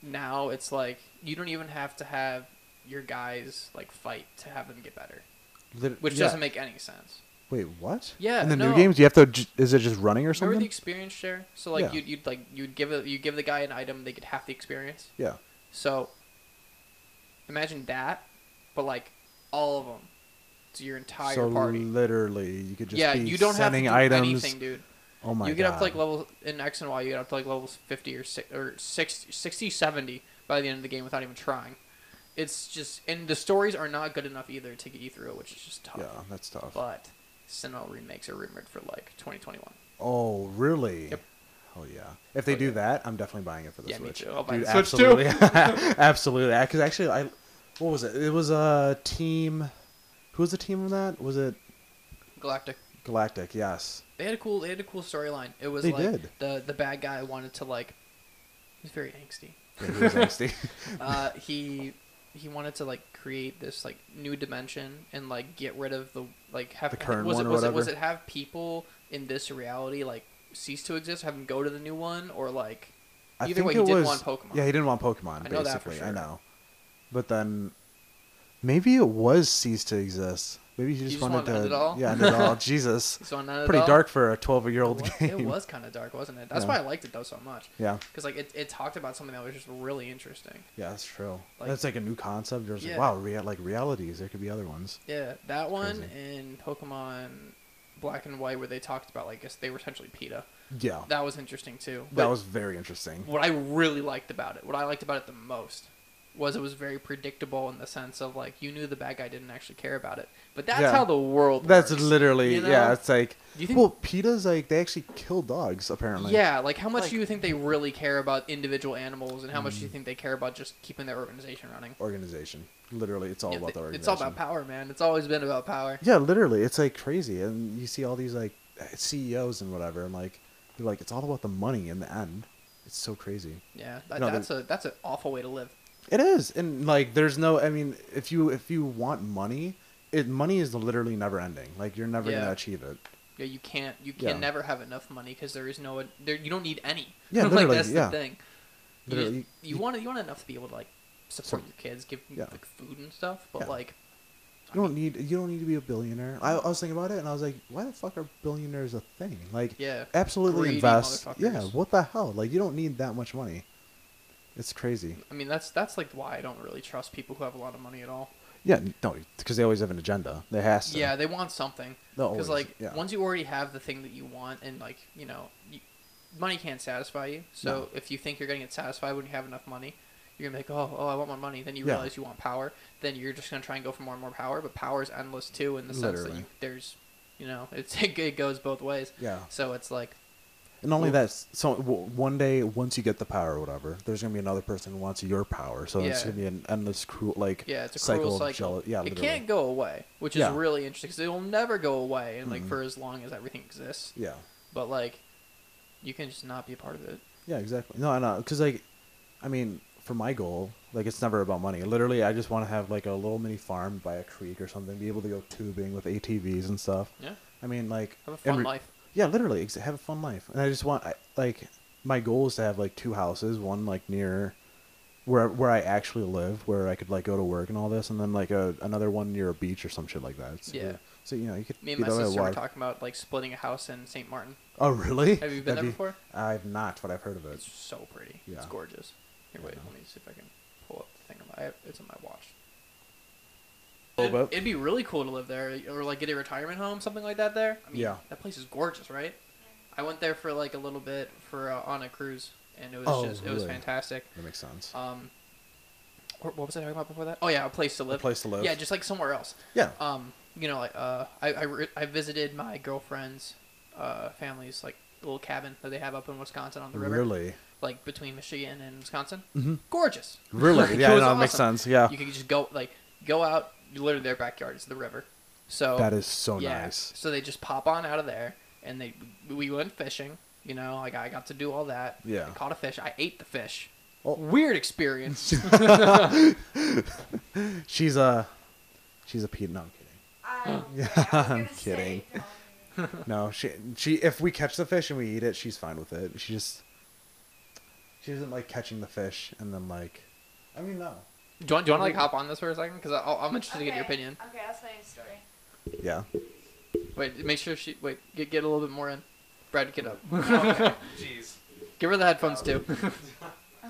now it's like you don't even have to have your guys like fight to have them get better, the, which yeah. doesn't make any sense. Wait, what? Yeah. In the no. new games, you have to. Is it just running or something? Remember the experience share? So like yeah. you'd, you'd like you'd give a, you give the guy an item, they get half the experience. Yeah. So imagine that, but like all of them, to your entire so party. So literally, you could just yeah. Be you don't have to do items. anything, dude. Oh my god. You get God. up to like level, in X and Y, you get up to like levels fifty or six, or sixty, seventy by the end of the game without even trying. It's just, and the stories are not good enough either to get you through it, which is just tough. Yeah, that's tough. But cinema remakes are rumored for like twenty twenty-one. Oh, really? Yep. Oh yeah. If they oh, do yeah. that, I'm definitely buying it for the yeah, Switch. Me too. I'll buy Dude, the Switch absolutely. too. absolutely. Because actually, I, what was it? It was a team, who was the team of that? Was it? Galactic. Galactic, yes. They had a cool, they had a cool storyline. It was they like did. the the bad guy wanted to like, he was very angsty. Yeah, he was angsty. uh, he he wanted to like create this like new dimension and like get rid of the like have the current was one it, or was whatever. It was it have people in this reality like cease to exist, have them go to the new one or like I either way he didn't was, want Pokemon. Yeah, he didn't want Pokemon. I know basically. that for sure. I know, but then maybe it was cease to exist. Maybe he just, just wanted, wanted to end it all? Yeah, end it all. Jesus. It Pretty all? dark for a twelve-year-old game. It was kind of dark, wasn't it? That's yeah. why I liked it, though, so much. Yeah. Because like, it, it talked about something that was just really interesting. Yeah, that's true. Like, that's like a new concept. There's yeah. like, wow, rea- like realities. There could be other ones. Yeah, that one in Pokemon Black and White where they talked about, like, I guess they were essentially PETA. Yeah. That was interesting, too. But that was very interesting. What I really liked about it, what I liked about it the most... was it was very predictable in the sense of like you knew the bad guy didn't actually care about it, but that's yeah. how the world works, that's literally you know? yeah it's like you think, well PETA's like they actually kill dogs apparently yeah like how much like, do you think they really care about individual animals and how mm. much do you think they care about just keeping their organization running organization literally it's all yeah, about the organization. It's all about power, man. It's always been about power. Yeah, literally. It's like crazy. And you see all these like C E Os and whatever and like they're like it's all about the money in the end. It's so crazy. Yeah, that, you know, that's they, a that's an awful way to live. It is, and like, there's no. I mean, if you if you want money, it money is literally never ending. Like, you're never yeah. gonna achieve it. Yeah, you can't. You can yeah. never have enough money because there is no. There, you don't need any. Yeah, literally. Like, that's yeah. the thing. Literally, you, you, you want you want enough to be able to like support so, your kids, give them yeah. like food and stuff. But yeah. like, you I don't mean, need you don't need to be a billionaire. I, I was thinking about it, and I was like, why the fuck are billionaires a thing? Like, yeah, absolutely greedy invest. Yeah, what the hell? Like, you don't need that much money. It's crazy. I mean, that's that's like why I don't really trust people who have a lot of money at all. Yeah, no, because they always have an agenda. They has to. Yeah, they want something. Because like yeah. once you already have the thing that you want, and like you know, you, money can't satisfy you. So no. if you think you're going to get satisfied when you have enough money, you're going to be like, oh, oh, I want more money. Then you yeah. realize you want power. Then you're just going to try and go for more and more power. But power is endless, too, in the sense Literally. that you, there's, you know, it's, it goes both ways. Yeah. So it's like. And not only that, so one day, once you get the power or whatever, there's going to be another person who wants your power. So yeah. it's going to be an endless cruel, like, yeah, it's a cycle, cruel cycle. Of jealousy. Yeah, it can't go away, which is yeah. really interesting because it will never go away and, like, mm-hmm. for as long as everything exists. Yeah. But, like, you can just not be a part of it. Yeah, exactly. No, I know. Because, like, I mean, for my goal, like, it's never about money. Literally, I just want to have, like, a little mini farm by a creek or something, be able to go tubing with A T Vs and stuff. Yeah. I mean, like. Have a fun every- life. Yeah, literally, have a fun life. And I just want, I, like, my goal is to have, like, two houses, one, like, near where where I actually live, where I could, like, go to work and all this, and then, like, a, another one near a beach or some shit like that. It's, yeah. So, you know, you could... Me and my sister were talking about, like, splitting a house in Saint Martin. Oh, really? Have you been That'd there be, before? I've not, but I've heard of it. It's so pretty. Yeah. It's gorgeous. Here, wait, yeah. let me see if I can pull up the thing. On my, it's on my watch. It'd, it'd be really cool to live there, or like get a retirement home, something like that. There, I mean, yeah, that place is gorgeous, right? I went there for like a little bit for uh, on a cruise, and it was oh, just really? it was fantastic. That makes sense. Um, what was I talking about before that? Oh yeah, a place to live. A place to live. Yeah, just like somewhere else. Yeah. Um, you know, like uh, I I, re- I visited my girlfriend's uh family's like little cabin that they have up in Wisconsin on the river. Really. Like between Michigan and Wisconsin. Mm-hmm. Gorgeous. Really? Like, yeah, no, awesome. That makes sense. Yeah. You can just go like go out. Literally, their backyard is the river, so that is so yeah. nice. So they just pop on out of there, and they we went fishing. You know, like I got to do all that. Yeah, I caught a fish. I ate the fish. Well, weird experience. she's a, she's a Pete. No, I'm kidding. I, okay, I was gonna I'm kidding. Say, no, she she. If we catch the fish and we eat it, she's fine with it. She just, she doesn't like catching the fish and then like, I mean no. Do you want, do you want to like hop on this for a second? Because I'm interested okay. to get your opinion. Okay, I'll tell you a story. Yeah. Wait, make sure she... Wait, get get a little bit more in. Brad, get up. Oh, okay. Jeez. Give her the headphones, too.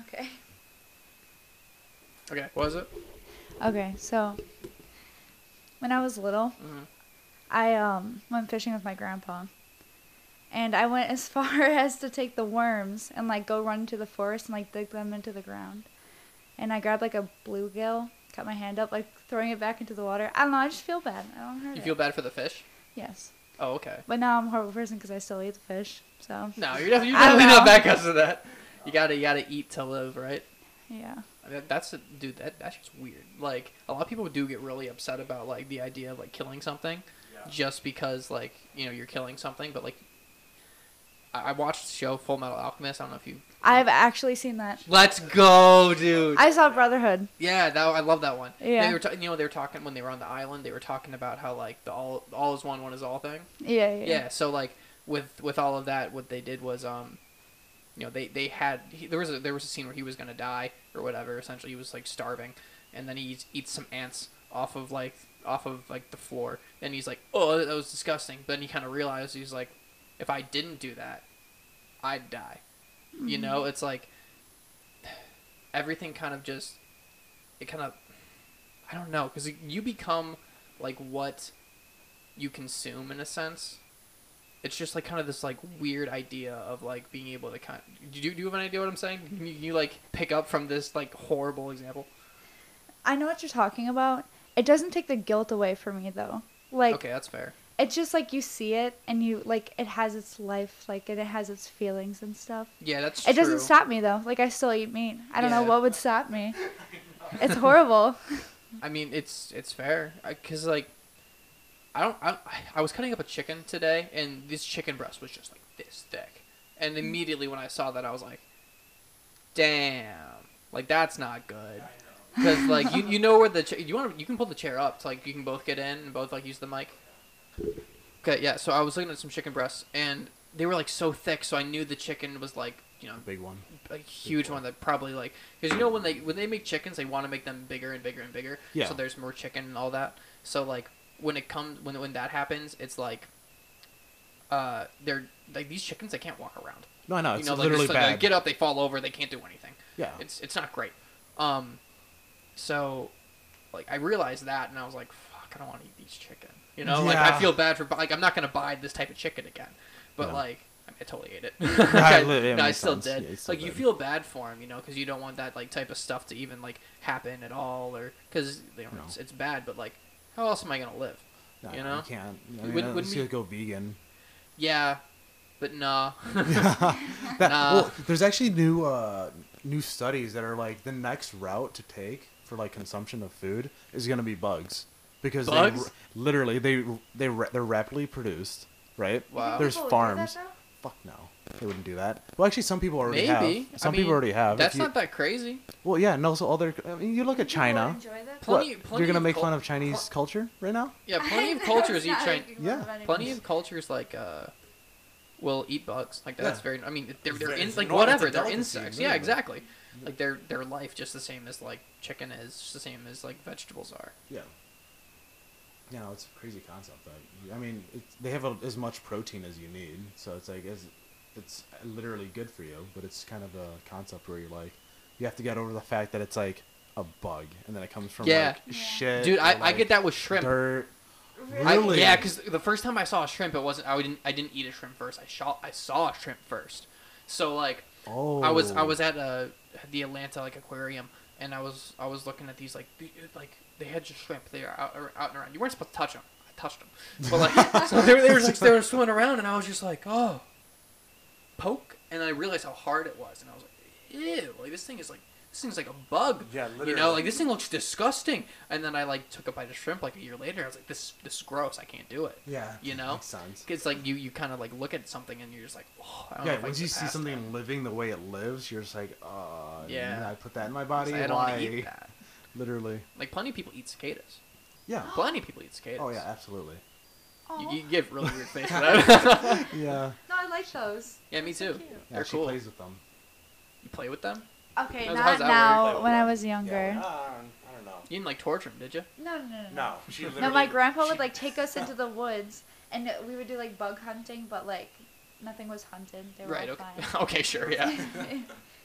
Okay. Okay, what was it? Okay, so... When I was little, mm-hmm. I um went fishing with my grandpa. And I went as far as to take the worms and, like, go run into the forest and, like, dig them into the ground. And I grabbed, like, a bluegill, cut my hand up, like, throwing it back into the water. I don't know. I just feel bad. I don't hurt You it. Feel bad for the fish? Yes. Oh, okay. But now I'm a horrible person because I still eat the fish, so. No, you're definitely, you're definitely not bad because of that. You gotta, you gotta eat to live, right? Yeah. I mean, that's, a, dude, that, that's just weird. Like, a lot of people do get really upset about, like, the idea of, like, killing something. Yeah. Just because, like, you know, you're killing something. But, like, I, I watched the show Full Metal Alchemist. I don't know if you... I've actually seen that. Let's go, dude. I saw Brotherhood. Yeah, that I love that one. Yeah. They were ta- you know, they were talking when they were on the island, they were talking about how like the all all is one, one is all thing. Yeah, yeah. Yeah, so like with with all of that, what they did was um you know, they they had he, there was a there was a scene where he was going to die or whatever, essentially he was like starving, and then he eats, eats some ants off of like off of like the floor, and he's like, "Oh, that was disgusting." But then he kind of realized he's like, "If I didn't do that, I'd die." You know, it's like everything kind of just, it kind of, I don't know, because you become like what you consume in a sense. It's just like kind of this like weird idea of like being able to kind of, do you, do you have an idea what I'm saying? Can you, you like pick up from this like horrible example? I know what you're talking about. It doesn't take the guilt away from me though. Like, okay, that's fair. It's just, like, you see it, and you, like, it has its life, like, and it has its feelings and stuff. Yeah, that's true. It doesn't stop me, though. Like, I still eat meat. I don't yeah. know what would stop me. It's horrible. I mean, it's it's fair. Because, like, I don't, I, I was cutting up a chicken today, and this chicken breast was just, like, this thick. And immediately when I saw that, I was like, damn. Like, that's not good. Because, like, you you know where the, you want to, you can pull the chair up, so, like, you can both get in and both, like, use the mic. Okay, yeah, so I was looking at some chicken breasts, and they were, like, so thick, so I knew the chicken was, like, you know... Big one. A huge one. one that probably, like... Because, you know, when they when they make chickens, they want to make them bigger and bigger and bigger. Yeah. So there's more chicken and all that. So, like, when it comes... When when that happens, it's, like... Uh, they're... Like, these chickens, they can't walk around. No, I know. It's you know, like, literally just, like, bad. They get up, they fall over, they can't do anything. Yeah. It's, it's not great. Um, so, like, I realized that, and I was like, fuck, I don't want to eat these chickens. You know, yeah. like I feel bad for like I'm not gonna buy this type of chicken again, but yeah. like I mean, I totally ate it. I, no, I still sense. did. Yeah, still like, did. You feel bad for him, you know, because you don't want that, like, type of stuff to even, like, happen at all, or, because, you know, no. it's, it's bad, but, like, how else am I going to live? No, you know? You can't. I mean, wouldn't, wouldn't be... go vegan. Yeah, but nah. that, nah. Well, there's actually new, uh, new studies that are, like, the next route to take for, like, consumption of food is going to be bugs. Because bugs? They, literally, they, they, they're rapidly produced, right? Wow. There's farms. Fuck no, they wouldn't do that. Well, actually, some people already Maybe. have. Some I mean, people already have. That's you, not that crazy. Well, yeah, and also all their. I mean, you look at China. That? Plenty, what, plenty you're gonna make fun of Chinese pl- culture right now? Yeah, plenty of cultures eat China. Yeah, plenty of cultures like uh, will eat bugs. Like that's yeah. very. I mean, they're they're in, like whatever. They're insects. Yeah, exactly. Like their their life just the same as like chicken is, just the same as like vegetables are. Yeah. You know, it's a crazy concept, but I mean, it's, they have a, as much protein as you need, so it's like it's, it's literally good for you. But it's kind of a concept where you're like, you have to get over the fact that it's like a bug, and then it comes from yeah. like yeah. shit. Dude, I, like I get that with shrimp. Dirt. Really? I, yeah, because the first time I saw a shrimp, it wasn't. I didn't. I didn't eat a shrimp first. I saw. I saw a shrimp first. So like, oh. I was. I was at uh the Atlanta like aquarium, and I was. I was looking at these like like. They had just shrimp. They were out, out and around. You weren't supposed to touch them. I touched them. But like, so they were, they were like, they were swimming around, and I was just like, oh, poke, and I realized how hard it was, and I was like, ew, like this thing is like, this thing's like a bug. Yeah, literally. You know, like this thing looks disgusting. And then I like took a bite of shrimp like a year later. I was like, this, this is gross. I can't do it. Yeah, you know, makes sense. It's like you, you kind of like look at something, and you're just like, oh, I don't yeah. know if once I you see something that. living the way it lives, you're just like, oh, yeah. I put that in my body. Like, I don't want to eat that. Literally. Like, plenty of people eat cicadas. Yeah. Plenty of people eat cicadas. Oh, yeah, absolutely. You, you give really weird faces. Yeah. No, I like those. Yeah, me too. So yeah, they're she cool. plays with them. You play with them? Okay, how's, not how's now. When, when I was younger. Yeah, I don't know. You didn't, like, torture them, did you? No, no, no. No, no, she no my grandpa she... would, like, take us into the woods, and we would do, like, bug hunting, but, like, nothing was hunted. They were right, all okay. fine. Okay, sure, yeah.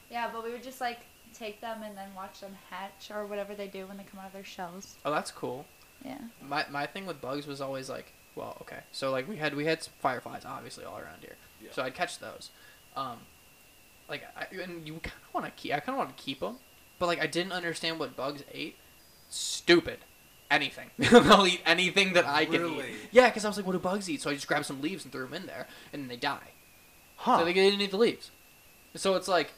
Yeah, but we would just, like... take them and then watch them hatch or whatever they do when they come out of their shells. Oh, that's cool. Yeah. My my thing with bugs was always like, well, okay, so like we had we had fireflies obviously all around here, yeah. so I'd catch those. Um, like I, and you kind of want to keep I kind of want to keep them, but like I didn't understand what bugs ate. Stupid. Anything. They'll eat anything that I can really? eat. Yeah, because I was like, what do bugs eat? So I just grabbed some leaves and threw them in there, and then they die. Huh. So they didn't eat the leaves. So it's like.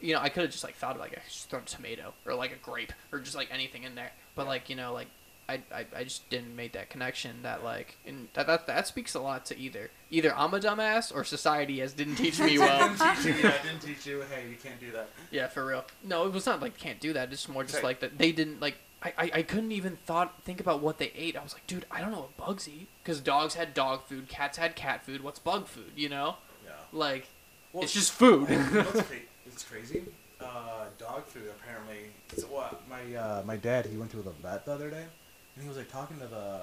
You know, I could have just, like, thought of, like, I just throw a tomato or, like, a grape or just, like, anything in there. But, like, you know, like, I I, I just didn't make that connection that, like, and that, that that speaks a lot to either. Either I'm a dumbass or society has didn't teach me well. didn't teach you, yeah, didn't teach you, hey, you can't do that. Yeah, for real. No, it was not, like, can't do that. It's more just, like, that they didn't, like, I, I, I couldn't even thought think about what they ate. I was like, dude, I don't know what bugs eat. Because dogs had dog food, cats had cat food. What's bug food, you know? Yeah. Like, well, it's just food. It's crazy. Uh, dog food apparently. So what? My uh, my dad he went to the vet the other day, and he was like talking to the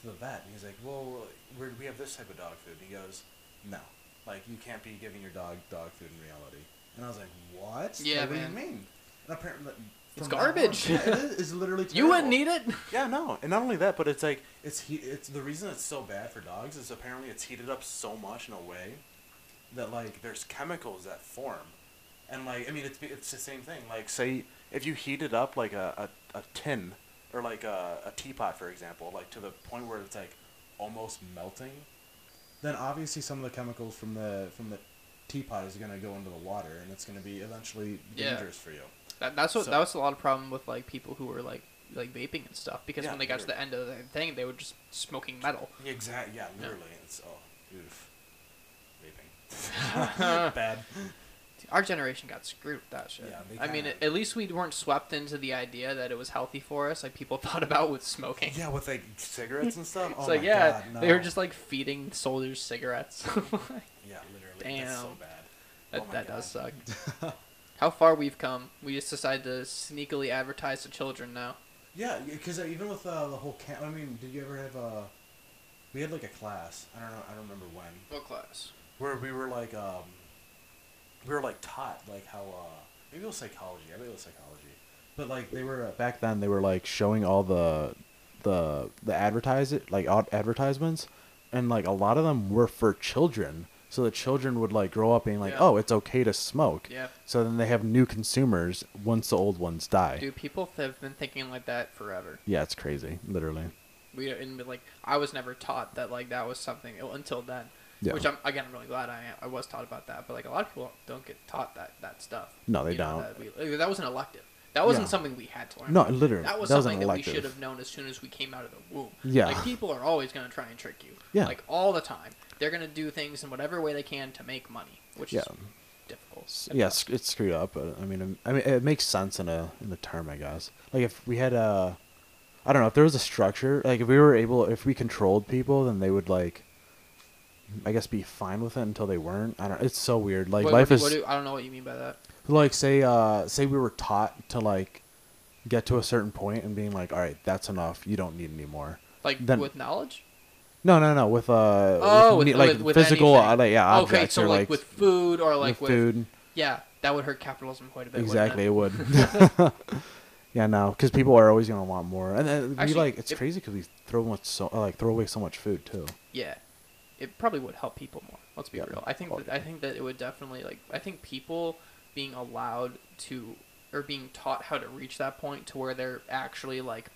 to the vet, and he's like, "Well, we're, we have this type of dog food." And he goes, "No, like you can't be giving your dog dog food in reality." And I was like, "What? Yeah, like, man. What do you mean?" And apparently, it's garbage. One, yeah, it is, it's literally terrible. You wouldn't need it. Yeah, no, and not only that, but it's like it's he- it's the reason it's so bad for dogs is apparently it's heated up so much in a way that like there's chemicals that form. And, like, I mean, it's it's the same thing. Like, say, if you heated up, like, a, a, a tin or, like, a, a teapot, for example, like, to the point where it's, like, almost melting, then obviously some of the chemicals from the from the teapot is going to go into the water, and it's going to be eventually dangerous yeah. for you. That, that's what so. That was a lot of problem with, like, people who were, like, like vaping and stuff, because yeah, when they got literally. to the end of the thing, they were just smoking metal. Exactly, yeah, literally. Yeah. It's, oh, oof. Vaping. Bad. Our generation got screwed with that shit. Yeah, I mean, it, at least we weren't swept into the idea that it was healthy for us, like people thought about with smoking. Yeah, with like cigarettes and stuff. It's oh like, my yeah, God, no. They were just like feeding soldiers cigarettes. Yeah, literally. Damn. That's so bad. That, oh that does suck. How far we've come. We just decided to sneakily advertise to children now. Yeah, because even with uh, the whole camp, I mean, did you ever have a. We had like a class. I don't know, I don't remember when. What class? Where we were like, um,. we were, like, taught, like, how, uh, maybe it was psychology, I maybe it was psychology, but, like, they were, uh, back then, they were, like, showing all the, the, the advertise, like, advertisements, and, like, a lot of them were for children, So the children would like grow up being like, yeah. oh, it's okay to smoke. Yeah. So then they have new consumers once the old ones die. Dude, people have been thinking like that forever. Yeah, it's crazy, literally. We and like I was never taught that like that was something until then. Yeah. Which I'm again I'm really glad I am. I was taught about that, but like a lot of people don't get taught that, that stuff. No, they you don't. Know, that, we, that was an elective. That wasn't yeah. something we had to learn. No, literally. That was that something was that we should have known as soon as we came out of the womb. Yeah. Like, people are always going to try and trick you. Yeah. Like, all the time. They're going to do things in whatever way they can to make money, which yeah. is difficult. Yeah, it's, it's screwed up. But, I mean, I mean, it makes sense in a in the term, I guess. Like, if we had a... I don't know. If there was a structure, like, if we were able... If we controlled people, then they would, like... I guess be fine with it until they weren't. I don't. It's so weird. Like what, life what do, is. What do, I don't know what you mean by that. Like say, uh, say we were taught to like get to a certain point and being like, all right, that's enough. You don't need any more. Like then, with knowledge. No, no, no. With uh. Oh, with, with, like with, with physical. Uh, like, yeah. Objects, okay, so or, like, like with food or like with, with food. Yeah, that would hurt capitalism quite a bit. Exactly, it? it would. Yeah, no, because people are always gonna want more, and then we Actually, like it's it, crazy because we throw much so like throw away so much food too. Yeah. It probably would help people more. Let's be yeah, real. I think that, I think that it would definitely like I think people being allowed to or being taught how to reach that point to where they're actually like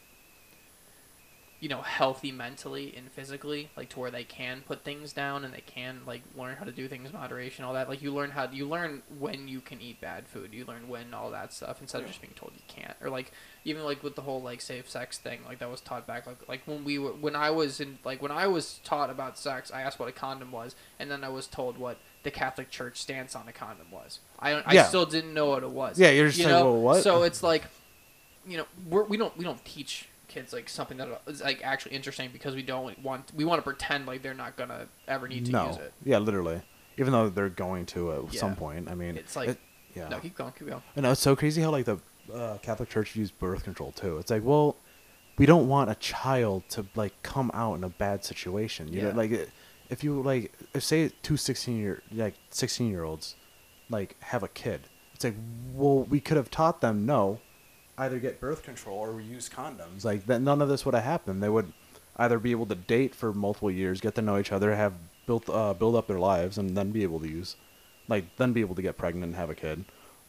you know healthy mentally and physically, like to where they can put things down and they can like learn how to do things in moderation, all that. Like you learn how you learn when you can eat bad food, you learn when all that stuff instead yeah. of just being told you can't. Or like even like with the whole like safe sex thing, like that was taught back like like when we were when I was in like when I was taught about sex, I asked what a condom was, and then I was told what the Catholic Church stance on a condom was. I don't, yeah. I still didn't know what it was. Yeah, you're just you saying, know? well, what? So it's like, you know, we're, we don't we don't teach kids like something that is like actually interesting because we don't want we want to pretend like they're not gonna ever need to no. use it. Yeah, literally. Even though they're going to at yeah. some point. I mean, it's like it, yeah. No, keep going, keep going. I know it's so crazy how like the. Uh, Catholic Church use birth control too. It's like, well, we don't want a child to like come out in a bad situation. You yeah. know, like if you like, if say two sixteen year like sixteen year olds like have a kid, it's like, well, we could have taught them no, either get birth control or we use condoms. Like that, none of this would have happened. They would either be able to date for multiple years, get to know each other, have built uh, build up their lives, and then be able to use, like then be able to get pregnant and have a kid.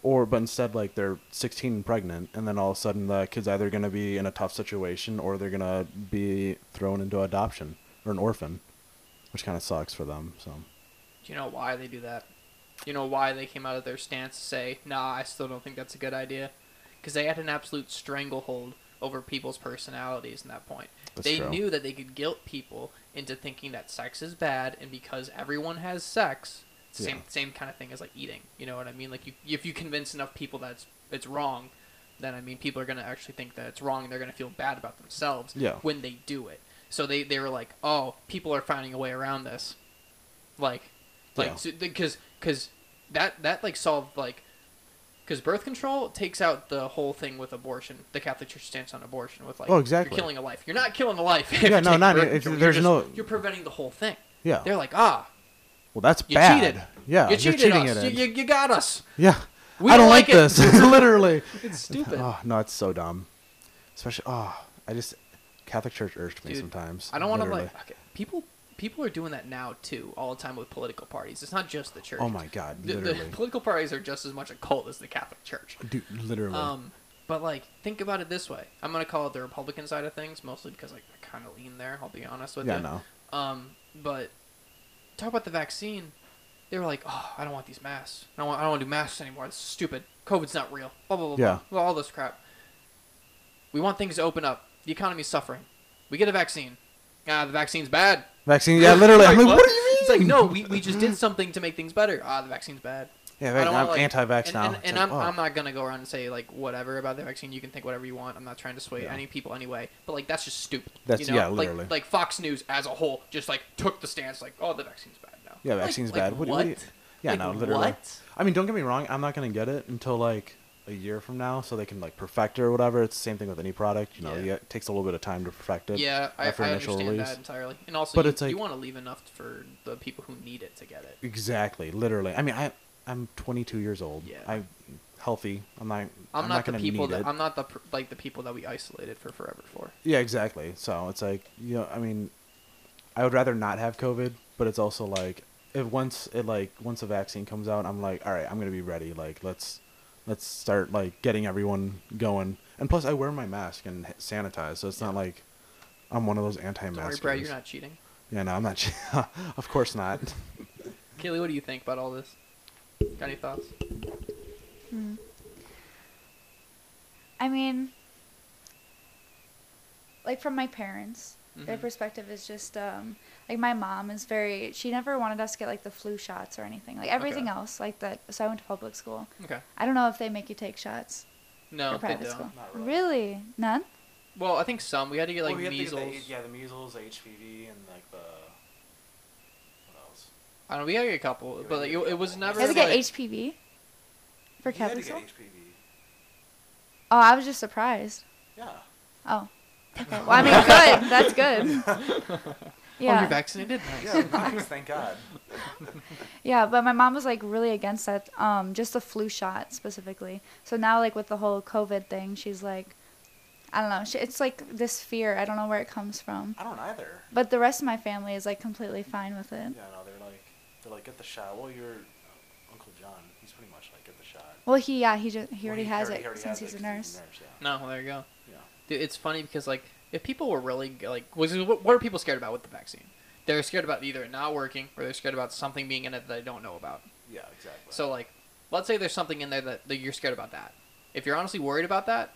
Or, but instead, like, they're sixteen and pregnant, and then all of a sudden the kid's either going to be in a tough situation or they're going to be thrown into adoption or an orphan, which kind of sucks for them, so. Do you know why they do that? Do you know why they came out of their stance to say, nah, I still don't think that's a good idea? Because they had an absolute stranglehold over people's personalities in that point. That's they true. Knew that they could guilt people into thinking that sex is bad, and because everyone has sex... Same yeah. same kind of thing as like eating, you know what I mean? Like you, if you convince enough people that it's, it's wrong, then I mean people are gonna actually think that it's wrong and they're gonna feel bad about themselves yeah. when they do it. So they, they were like, oh, people are finding a way around this, like, like because yeah. because that that like solved like because birth control takes out the whole thing with abortion, the Catholic Church stance on abortion with like oh exactly you're killing a life, you're not killing a life. yeah no not if, there's you're just, no you're preventing the whole thing. Yeah, they're like ah. Well, that's you bad. Cheated. Yeah, you cheated you're cheating us. It you, you, you got us. Yeah, we I don't, don't like, like this. It. Literally, it's stupid. Oh no, it's so dumb. Especially, oh, I just Catholic Church irked me Dude, sometimes. I don't want to like okay, people. People are doing that now too, all the time with political parties. It's not just the church. Oh my God, literally, the, the political parties are just as much a cult as the Catholic Church. Dude, literally. Um, but like, think about it this way. I'm gonna call it the Republican side of things, mostly because like I kind of lean there. I'll be honest with yeah, you. Yeah, no. Um, but. Talk about the vaccine. They were like, oh, I don't want these masks. I don't want, I don't want to do masks anymore. It's stupid. COVID's not real. Blah, blah, blah, yeah. blah. All this crap. We want things to open up. The economy's suffering. We get a vaccine. Ah, the vaccine's bad. Vaccine, yeah, literally. I'm like, what? what do you mean? It's like, no, we, we just did something to make things better. Ah, the vaccine's bad. Yeah, right, I'm like, anti-vax and, now. And, and like, I'm, oh. I'm not going to go around and say, like, whatever about the vaccine. You can think whatever you want. I'm not trying to sway yeah. any people anyway. But, like, that's just stupid. That's, you know? yeah, literally. Like, like, Fox News as a whole just, like, took the stance, like, oh, the vaccine's bad now. Yeah, the like, vaccine's like, bad. What? what? Do you, yeah, like, no, literally. What? I mean, don't get me wrong. I'm not going to get it until, like, a year from now so they can, like, perfect it or whatever. It's the same thing with any product. You know, yeah. it takes a little bit of time to perfect it. Yeah, after I, I initial understand release. that entirely. And also, but you, like, you want to leave enough for the people who need it to get it. Exactly, literally. I mean, I... I'm twenty-two years old. Yeah. I'm healthy. I'm not. I'm, I'm not, not the people that it. I'm not the like the people that we isolated for forever for. Yeah, exactly. So it's like you know, I mean, I would rather not have COVID, but it's also like if once it like once a vaccine comes out, I'm like, all right, I'm gonna be ready. Like, let's let's start like getting everyone going. And plus, I wear my mask and sanitize, so it's yeah. not like I'm one of those anti-maskers. Don't worry, Brad, you're not cheating. Yeah, no, I'm not cheating. Of course not. Kaylee, what do you think about all this? Got any thoughts? Hmm. I mean, like from my parents, mm-hmm. their perspective is just um, like my mom is very. She never wanted us to get like the flu shots or anything. Like everything okay. else, like that. So I went to public school. Okay. I don't know if they make you take shots. No, they don't. School. Not really. Really, none. Well, I think some. We had to get like well, measles. Get the, yeah, the measles, the H P V, and like the. What else? I don't know. We had to get a couple, yeah, but like, it, it was never. You had to get like, H P V. For you had to get H P V. Oh, I was just surprised. Yeah. Oh. Okay. Well, I mean, good. That's good. Yeah. Oh, you're vaccinated? Nice. Yeah, nice. Thank God. Yeah, but my mom was, like, really against that, um, just the flu shot specifically. So now, like, with the whole COVID thing, she's like, I don't know. She, it's, like, this fear. I don't know where it comes from. I don't either. But the rest of my family is, like, completely fine with it. Yeah, no, they're like, they're like, get the shot. Well, you're Uncle John. He's pretty much like, get the shot. Well, he, yeah, he, just, he well, already he has already, it already since has he's, it, a he's a nurse. Yeah. No, well, there you go. Yeah. Dude, it's funny because, like, if people were really, like, was, what are people scared about with the vaccine? They're scared about either it not working or they're scared about something being in it that they don't know about. Yeah, exactly. So, like, let's say there's something in there that, that you're scared about that. If you're honestly worried about that,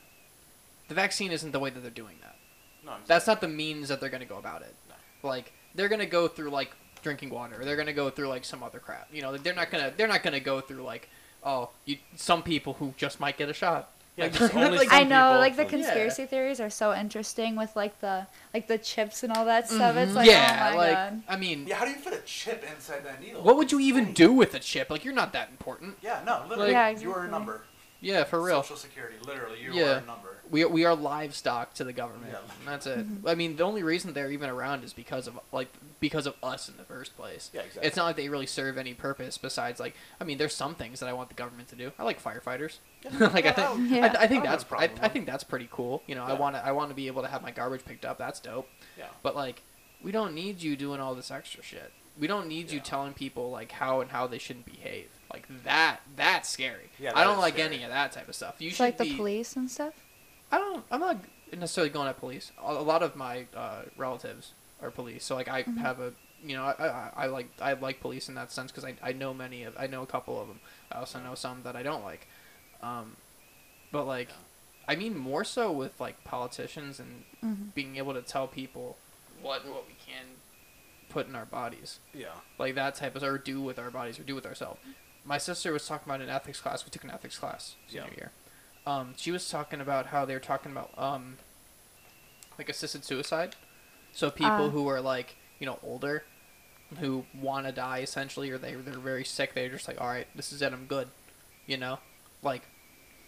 the vaccine isn't the way that they're doing that. No, exactly. That's not the means that they're going to go about it. No. Like, they're going to go through, like, drinking water. Or they're going to go through, like, some other crap. You know, they're not going to, they're not going to go through, like, oh, you, some people who just might get a shot. Yeah, like, like, I know, people. Like the conspiracy yeah. theories are so interesting with like the like the chips and all that stuff. Mm-hmm. It's like, yeah, oh my like, God. I mean, yeah, how do you fit a chip inside that needle? What would you even do with a chip? Like, you're not that important. Yeah, no, literally, like, yeah, exactly. You are a number. Yeah, for real. Social Security, literally, you yeah. are a number. We we are livestock to the government. Yeah. And that's it. Mm-hmm. I mean, the only reason they're even around is because of like because of us in the first place. Yeah, exactly. It's not like they really serve any purpose besides like I mean, there's some things that I want the government to do. I like firefighters. like yeah, I think yeah. I, I think I that's I, I think that's pretty cool. You know, yeah. I want to I want to be able to have my garbage picked up. That's dope. Yeah. But like, we don't need you doing all this extra shit. We don't need yeah. you telling people like how and how they shouldn't behave. Like that that's scary. Yeah, that I don't like scary. Any of that type of stuff. You should like be, the police and stuff. I don't. I'm not necessarily going at police. A lot of my uh, relatives are police, so like I mm-hmm. have a you know I, I I like I like police in that sense because I I know many of I know a couple of them. I also know some that I don't like. Um, but like, yeah. I mean more so with like politicians and mm-hmm. being able to tell people what and what we can put in our bodies. Yeah. Like that type of, or do with our bodies or do with ourselves. My sister was talking about an ethics class. We took an ethics class senior yeah. year. Um, she was talking about how they were talking about, um, like assisted suicide. So people uh. who are like, you know, older who want to die essentially, or they, they're very sick. They're just like, all right, this is it. I'm good. You know? Like,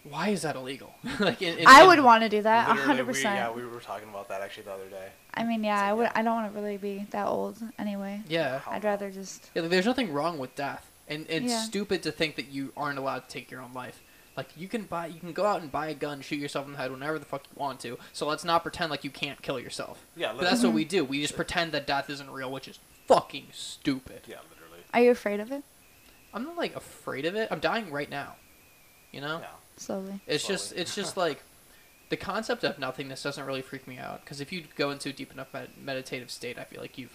why is that illegal? like, in, in, I would want to do that, one hundred percent. We, yeah, we were talking about that actually the other day. I mean, yeah, so, I would. Yeah. I don't want to really be that old anyway. Yeah, I'd rather just. Yeah, there's nothing wrong with death, and it's yeah. stupid to think that you aren't allowed to take your own life. Like, you can buy, you can go out and buy a gun, shoot yourself in the head whenever the fuck you want to. So let's not pretend like you can't kill yourself. Yeah, but that's mm-hmm. what we do. We just pretend that death isn't real, which is fucking stupid. Yeah, literally. Are you afraid of it? I'm not like afraid of it. I'm dying right now. You know, yeah. slowly. It's slowly. just, it's just like, the concept of nothingness doesn't really freak me out because if you go into a deep enough med- meditative state, I feel like you've,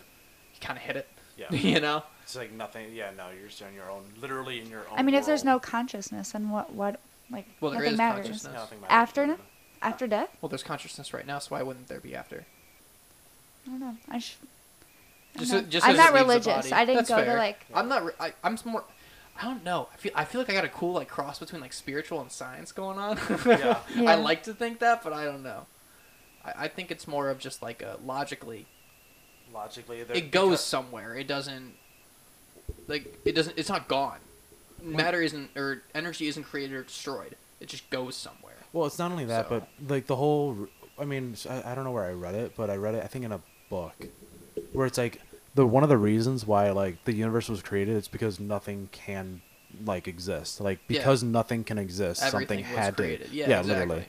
you kind of hit it. Yeah. You know, it's like nothing. Yeah, no, you're just on your own, literally in your own. I mean, world. If there's no consciousness, then what, what, like, well, there nothing is matters. Consciousness. Yeah, nothing matters. After, no, after death. Well, there's consciousness right now, so why wouldn't there be after? I don't know. I sh- I just, know. So, just I'm not religious. I didn't That's go fair. To like. Yeah. I'm not. Re- I, I'm more. I don't know. I feel I feel like I got a cool like cross between like spiritual and science going on. yeah. yeah. I like to think that, but I don't know. I, I think it's more of just like a logically. Logically, it goes because... somewhere. It doesn't. Like it doesn't. It's not gone. Matter isn't or energy isn't created or destroyed. It just goes somewhere. Well, it's not only that, so. But like the whole. I mean, I, I don't know where I read it, but I read it. I think in a book, where it's like. The one of the reasons why like the universe was created is because nothing can like exist. Like because yeah. nothing can exist, everything something was had created. To. Yeah, yeah exactly. literally.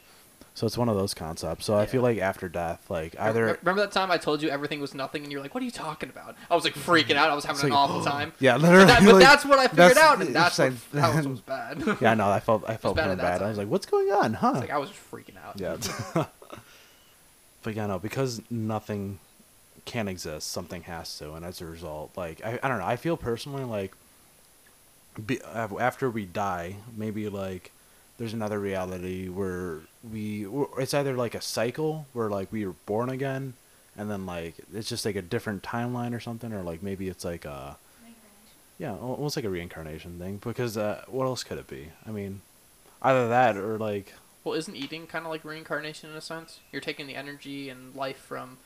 So it's one of those concepts. So yeah. I feel like after death, like either... Remember that time I told you everything was nothing and you were like, what are you talking about? I was like freaking out. I was having like, an awful time. Yeah, literally. But, that, but like, that's what I figured out, and that's what, like, that was, was bad. Yeah, I know. I felt, I felt bad. bad. I was like, what's going on, huh? It's like, I was just freaking out. Yeah. But yeah, no, because nothing can exist, something has to. And as a result, like, I, I don't know. I feel personally like be, after we die, maybe like there's another reality where... we it's either like a cycle where like we were born again and then like it's just like a different timeline or something, or like maybe it's like a yeah almost like a reincarnation thing, because uh, what else could it be? I mean, either that or like, well, isn't eating kind of like reincarnation in a sense? You're taking the energy and life from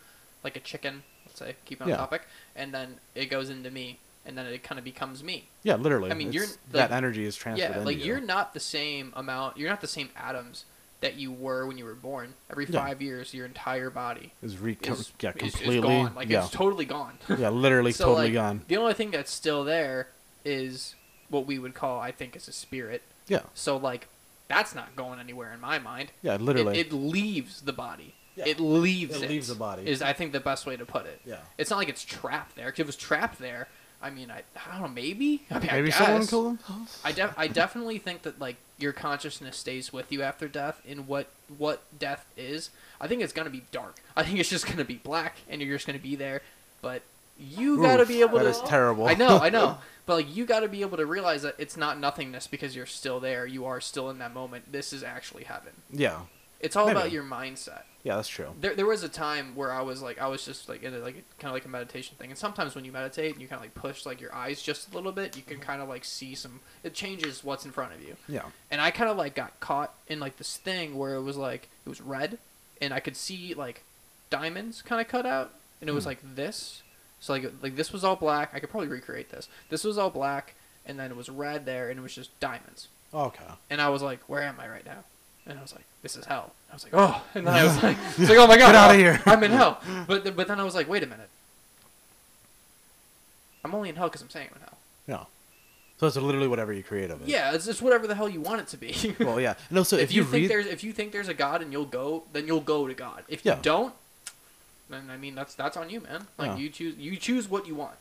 like a chicken, let's say, keep on yeah. topic, and then it goes into me, and then it kind of becomes me. Yeah, literally. I mean, it's, you're that like, energy is transferred. Yeah, like into you're you. Not the same amount, you're not the same atoms that you were when you were born. Every five yeah. years, your entire body is, re- is, yeah, completely, is, is gone. Like, yeah. it's totally gone. Yeah, literally so, totally like, gone. The only thing that's still there is what we would call, I think, is a spirit. Yeah. So, like, that's not going anywhere in my mind. Yeah, literally. It, it leaves the body. Yeah. It leaves it. It leaves the body. Is, I think, the best way to put it. Yeah. It's not like it's trapped there. Because if it was trapped there, I mean, I, I don't know, maybe? I mean, maybe I guess. Someone killed themselves? I, def- I definitely think that, like, your consciousness stays with you after death, and what, what death is. I think it's going to be dark. I think it's just going to be black, and you're just going to be there. But you got to be able that to... That is terrible. I know, I know. But, like, you got to be able to realize that it's not nothingness because you're still there. You are still in that moment. This is actually heaven. Yeah. It's all Maybe. About your mindset. Yeah, that's true. There there was a time where I was like I was just like in a, like kind of like a meditation thing. And sometimes when you meditate and you kind of like push like your eyes just a little bit, you can kind of like see some it changes what's in front of you. Yeah. And I kind of like got caught in like this thing where it was like it was red and I could see like diamonds kind of cut out, and it was mm. like this. So like like this was all black. I could probably recreate this. This was all black, and then it was red there, and it was just diamonds. Okay. And I was like, where am I right now? And I was like, this is hell. I was like, oh. And then I was like, I was like oh my God. Get out of here. I'm in hell. But but then I was like, wait a minute. I'm only in hell because I'm saying I'm in hell. No. So it's literally whatever you create of it. Yeah, it's just whatever the hell you want it to be. Well, yeah. No, so if, if you, you think read... there's if you think there's a God and you'll go, then you'll go to God. If yeah. you don't, then I mean that's that's on you, man. Like yeah. you choose you choose what you want.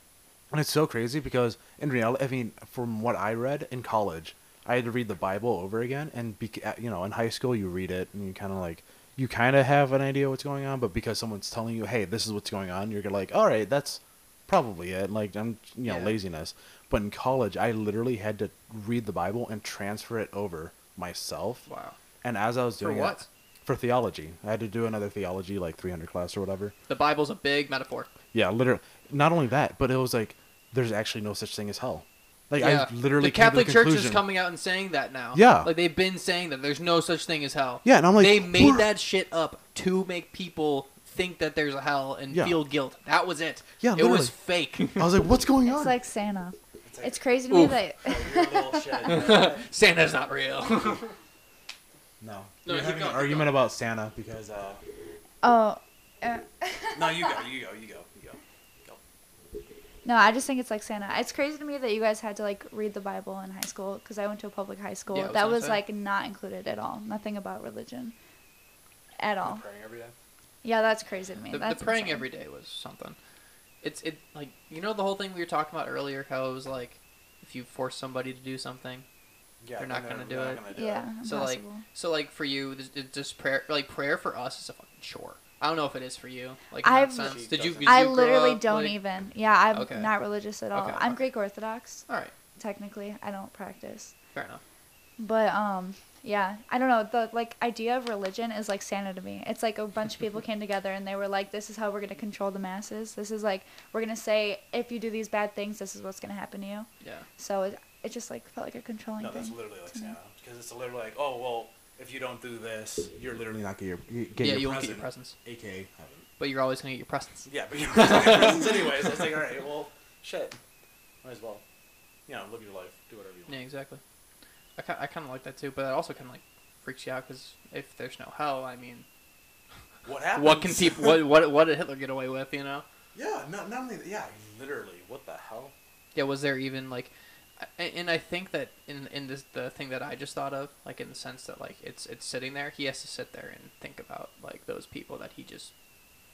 And it's so crazy because in reality, I mean, from what I read in college, I had to read the Bible over again, and be, you know, in high school you read it and you kind of like you kind of have an idea what's going on, but because someone's telling you, hey, this is what's going on, you're like, all right, that's probably it. Like I'm, you know, yeah. laziness. But in college, I literally had to read the Bible and transfer it over myself. Wow. And as I was doing for what? It, for theology, I had to do another theology like three hundred class or whatever. The Bible's a big metaphor. Yeah, literally. Not only that, but it was like there's actually no such thing as hell. Like yeah. I literally the Catholic came to the Church is coming out and saying that now. Yeah, like they've been saying that there's no such thing as hell. Yeah, and I'm like, they made Whoa. That shit up to make people think that there's a hell and yeah. feel guilt. That was it. Yeah, literally. It was fake. I was like, what's going on? It's like Santa. It's, like, it's crazy to Oof. Me that Santa's not real. No, no, you're having an argument about Santa because. Uh... Oh. Uh... no, you go. You go. You go. No, I just think it's like Santa. It's crazy to me that you guys had to like read the Bible in high school, because I went to a public high school. Yeah, was that was say. Like not included at all. Nothing about religion at all. The praying every day? Yeah, that's crazy to me. The, that's the praying insane. Every day was something. It's it like, you know, the whole thing we were talking about earlier, how it was like if you force somebody to do something, yeah, they're not going to do it. Gonna do yeah, it. So like so like for you, just prayer like prayer for us is a fucking chore. I don't know if it is for you. Like, in I've, that sense. Did you, did you I literally up, don't like... even. Yeah, I'm okay. not religious at all. Okay, I'm okay. Greek Orthodox. All right. Technically, I don't practice. Fair enough. But, um, yeah, I don't know. The, like, idea of religion is like Santa to me. It's like a bunch of people came together and they were like, this is how we're going to control the masses. This is like, we're going to say, if you do these bad things, this is what's going to happen to you. Yeah. So it, it just, like, felt like a controlling no, thing. No, that's literally like Santa. Because it's literally like, oh, well, if you don't do this, you're literally not going to get your, get yeah, your you presents. Yeah, you won't get your presents. A K A heaven. But you're always going to get your presents. Yeah, but you're always going to get your presents anyways. So it's like, all right, well, shit. Might as well. You know, live your life. Do whatever you want. Yeah, exactly. I, I kind of like that, too. But that also kind of, like, freaks you out, because if there's no hell, I mean... What happens? What can people... What, what, what did Hitler get away with, you know? Yeah, not, not only... Yeah, literally. What the hell? Yeah, was there even, like... And I think that in in this the thing that I just thought of, like in the sense that like it's it's sitting there, he has to sit there and think about like those people that he just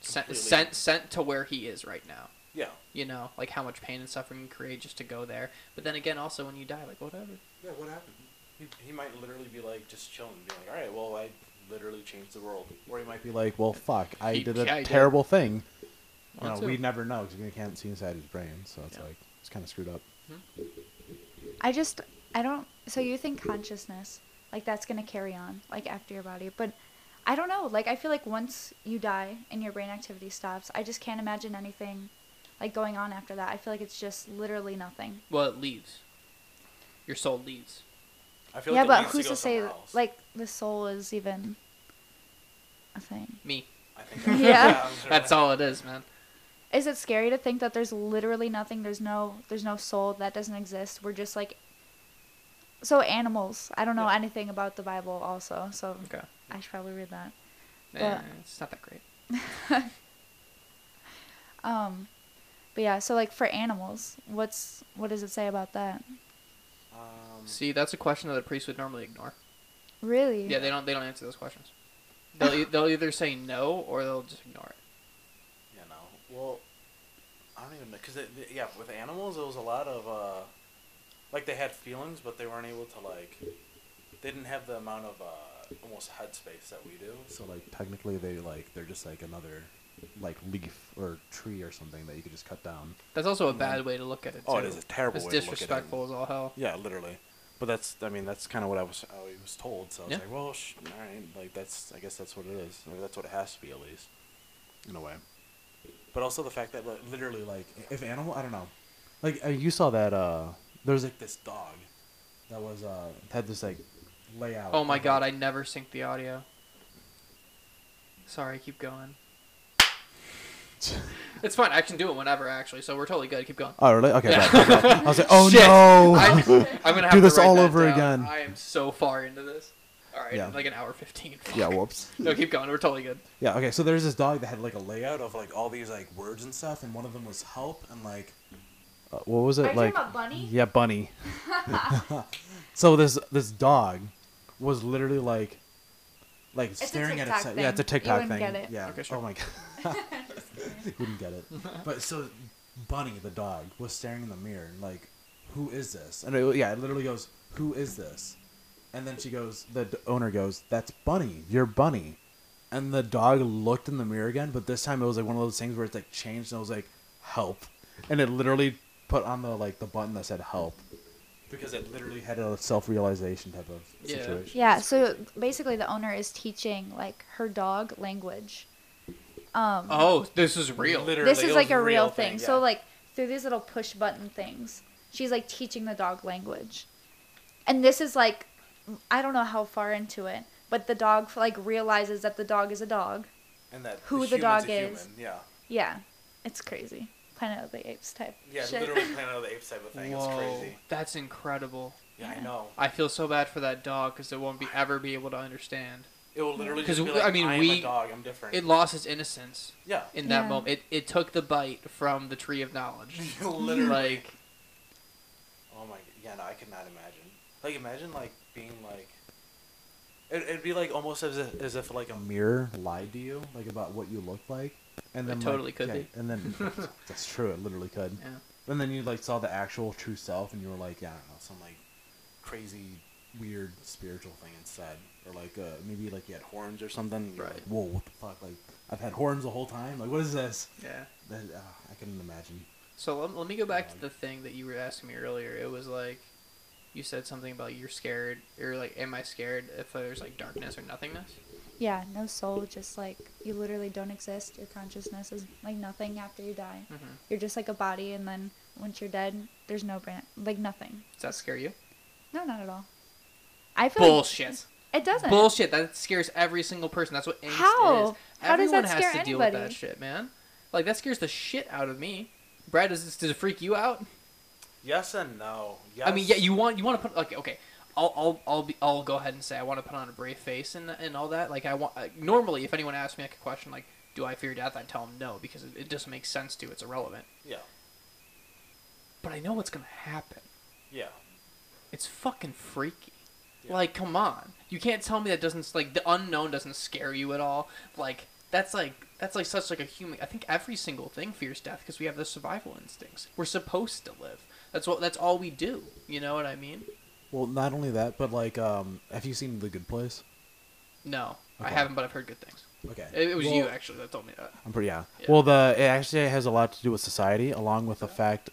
sent sent sent to where he is right now. Yeah. You know, like how much pain and suffering you create just to go there. But then again, also when you die, like whatever. Yeah, what happened? He he might literally be like just chilling, and be like, all right, well I literally changed the world, or he might be like, well fuck, I he, did a yeah, terrible did. thing. You know, we never know because we can't see inside his brain, so it's yeah. like it's kind of screwed up. Mm-hmm. I just, I don't, so you think consciousness, like that's going to carry on, like after your body, but I don't know, like I feel like once you die and your brain activity stops, I just can't imagine anything like going on after that. I feel like it's just literally nothing. Well, it leaves. Your soul leaves. I feel yeah, like but who's to, to say, else. Like the soul is even a thing? Me. I think that's, yeah. yeah sure. That's all it is, man. Is it scary to think that there's literally nothing? There's no, there's no soul that doesn't exist. We're just like, so animals. I don't know yeah. anything about the Bible, also. So okay. I should probably read that. Yeah, but, it's not that great. um, but yeah. So like for animals, what's what does it say about that? Um, See, that's a question that the priests would normally ignore. Really? Yeah, they don't. They don't answer those questions. They'll e- they'll either say no or they'll just ignore it. Well, I don't even know, because, yeah, with animals, it was a lot of, uh, like, they had feelings, but they weren't able to, like, they didn't have the amount of, uh, almost headspace that we do. So, like, technically, they, like, they're just, like, another, like, leaf or tree or something that you could just cut down. That's also a and bad then, way to look at it, too. Oh, it is a terrible it's way to look at it. It's disrespectful as all hell. Yeah, literally. But that's, I mean, that's kind of what I was, I was told, so I was yeah. like, well, sh- all right, like, that's, I guess that's what it is. Or that's what it has to be, at least, in a way. But also the fact that literally, like, if animal, I don't know. Like, uh, you saw that, uh, there was, like, this dog that was, uh, had this, like, layout. Oh, my God, like, I never synced the audio. Sorry, keep going. It's fine. I can do it whenever, actually, so we're totally good. Keep going. Oh, really? Okay. Yeah. Right, right. I was like, oh, shit. no. I'm, I'm going to have do to do this all over down. again. I am so far into this. All right, yeah. Like an hour fifteen. Fuck. Yeah, whoops. No, keep going. We're totally good. Yeah, okay. So there's this dog that had like a layout of like all these like words and stuff, and one of them was help and like, uh, what was it? Are you like talking about bunny? Yeah, bunny. So this this dog was literally like, like it's staring at itself. Yeah, it's a TikTok you thing. Get it. Yeah. Okay, sure. Oh my god. You wouldn't get it. But so Bunny the dog was staring in the mirror and like, who is this? And it, yeah, it literally goes, who is this? And then she goes, the owner goes, that's Bunny. You're Bunny. And the dog looked in the mirror again, but this time it was like one of those things where it's like changed and it was like, help. And it literally put on the like the button that said help. Because it literally had a self-realization type of yeah. situation. Yeah, so basically the owner is teaching like her dog language. Um, oh, this is real. Literally, this is like a real thing. thing yeah. So like through these little push button things, she's like teaching the dog language. And this is like, I don't know how far into it, but the dog like realizes that the dog is a dog, and that who the, the dog is. Human. Yeah, yeah, it's crazy. Planet of the Apes type. Yeah, shit. Literally Planet of the Apes type of thing. Whoa, it's crazy. That's incredible. Yeah, yeah, I know. I feel so bad for that dog because it won't be ever be able to understand. It will literally just be like, I mean, I am we, a dog. I'm different. It lost its innocence. Yeah. In that yeah. moment, it it took the bite from the tree of knowledge. Literally. Like, oh my, yeah, no, I could not imagine. Like, imagine like. Being like, it, it'd be like almost as if, as if like a mirror lied to you, like about what you look like, and then it totally like, could yeah, be. And then that's true, it literally could. Yeah. And then you like saw the actual true self, and you were like, yeah, I don't know, some like crazy, weird spiritual thing instead, or like uh, maybe like you had horns or something. Right. Like, whoa, what the fuck? Like I've had horns the whole time. Like what is this? Yeah. That, uh, I couldn't imagine. So let, let me go back yeah, to the thing that you were asking me earlier. It was like. You said something about you're scared, or like, am I scared if there's like darkness or nothingness? Yeah, no soul, just like, you literally don't exist. Your consciousness is like nothing after you die. Mm-hmm. You're just like a body, and then once you're dead, there's no brand, like nothing. Does that scare you? No, not at all. I feel Bullshit. Like it doesn't. Bullshit, that scares every single person. That's what angst How? Is. How Everyone does that scare has to anybody? Deal with that shit, man. Like, that scares the shit out of me. Brad, does, this, does it freak you out? Yes and no. Yes. I mean, yeah, you want you want to put like okay, I'll I'll I'll, be, I'll go ahead and say I want to put on a brave face and and all that. Like I want uh, normally if anyone asks me like a question like do I fear death, I tell them no because it, it doesn't make sense to it's irrelevant. Yeah. But I know what's gonna happen. Yeah. It's fucking freaky. Yeah. Like, come on. You can't tell me that doesn't, like, the unknown doesn't scare you at all. Like, that's like, that's like such like a human, I think every single thing fears death because we have the survival instincts. We're supposed to live. That's what, that's all we do. You know what I mean? Well, not only that, but like, um, have you seen The Good Place? No, okay. I haven't, but I've heard good things. Okay. It, it was well, you actually that told me that. I'm pretty, yeah. yeah. Well, the, it actually has a lot to do with society along with the fact.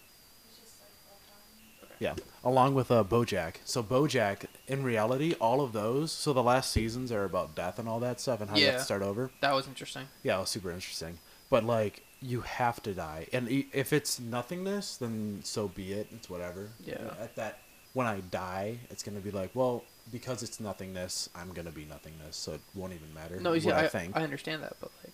Yeah, along with uh, BoJack. So BoJack, in reality, all of those, so the last seasons are about death and all that stuff and how yeah. you have to start over. That was interesting. Yeah, it was super interesting. But, like, you have to die. And if it's nothingness, then so be it. It's whatever. Yeah. At that, when I die, it's going to be like, well, because it's nothingness, I'm going to be nothingness, so it won't even matter no, what I, I think. I understand that, but, like.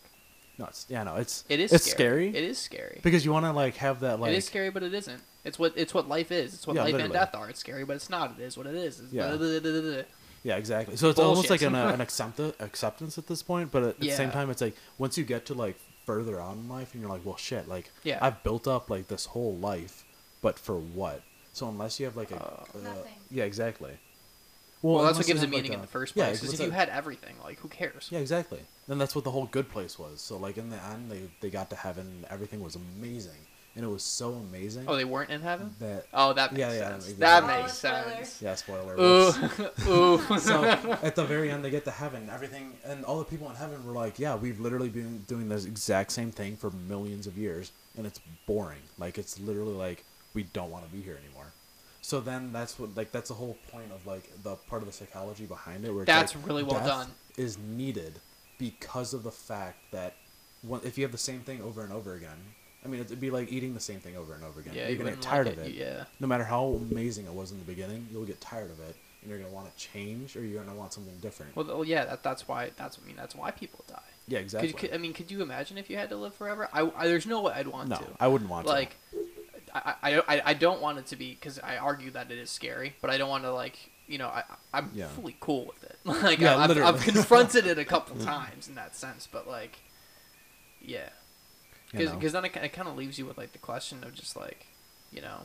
No, it's, yeah, no, it's it is it's scary. scary. It is scary because you want to like have that like. It is scary, but it isn't. It's what it's what life is. It's what yeah, life literally. and death are. It's scary, but it's not. It is what it is. It's yeah. Blah, blah, blah, blah, blah. Yeah, exactly. So it's Bullshit. almost like an uh, an accept acceptance at this point, but at the yeah. same time, it's like once you get to like further on in life, and you're like, well, shit, like yeah. I've built up like this whole life, but for what? So unless you have like a uh, uh, yeah, exactly. Well, well that's what gives it meaning like in the first place. Because yeah, if that? you had everything, like, who cares? Yeah, exactly. Then that's what the whole Good Place was. So, like, in the end, they, they got to heaven, and everything was amazing. And it was so amazing. Oh, they weren't in heaven? That, oh, that makes yeah, sense. Yeah, exactly. That makes sense. Yeah, spoiler. Ooh. Ooh. So, at the very end, they get to heaven, everything, and all the people in heaven were like, yeah, we've literally been doing this exact same thing for millions of years, and it's boring. Like, it's literally like, we don't want to be here anymore. So then that's what like that's the whole point of like the part of the psychology behind it where that's like, really well done is needed because of the fact that one, if you have the same thing over and over again, I mean it'd be like eating the same thing over and over again. Yeah, you're you gonna get tired like it, of it. Yeah. No matter how amazing it was in the beginning, you'll get tired of it, and you're gonna want to change, or you're gonna want something different. Well, yeah, that, that's why that's I mean that's why people die. Yeah, exactly. Could, could, I mean, could you imagine if you had to live forever? I, I there's no way I'd want no, to. No, I wouldn't want like, to. Like. I, I, I don't want it to be, because I argue that it is scary, but I don't want to, like, you know, I, I'm yeah. fully cool with it. Like, yeah, I, I've, I've confronted it a couple times in that sense, but, like, yeah. Because you know. then it, it kind of leaves you with, like, the question of just, like, you know,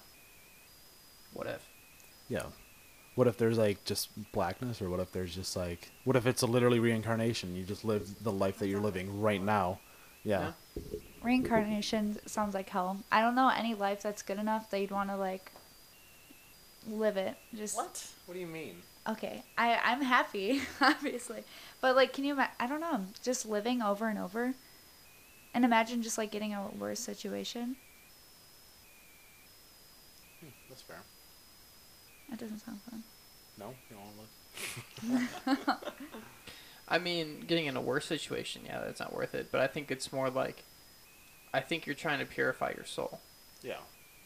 what if? Yeah. What if there's, like, just blackness, or what if there's just, like, what if it's a literally reincarnation? You just live the life that you're living right now. Yeah. yeah. Reincarnation sounds like hell. I don't know any life that's good enough that you'd want to, like, live it. Just What? What do you mean? Okay. I, I'm happy, obviously. But, like, can you imagine? I don't know. Just living over and over. And imagine just, like, getting a worse situation. Hmm, that's fair. That doesn't sound fun. No? You don't want to live? I mean, getting in a worse situation, yeah, that's not worth it. But I think it's more like, I think you're trying to purify your soul. Yeah.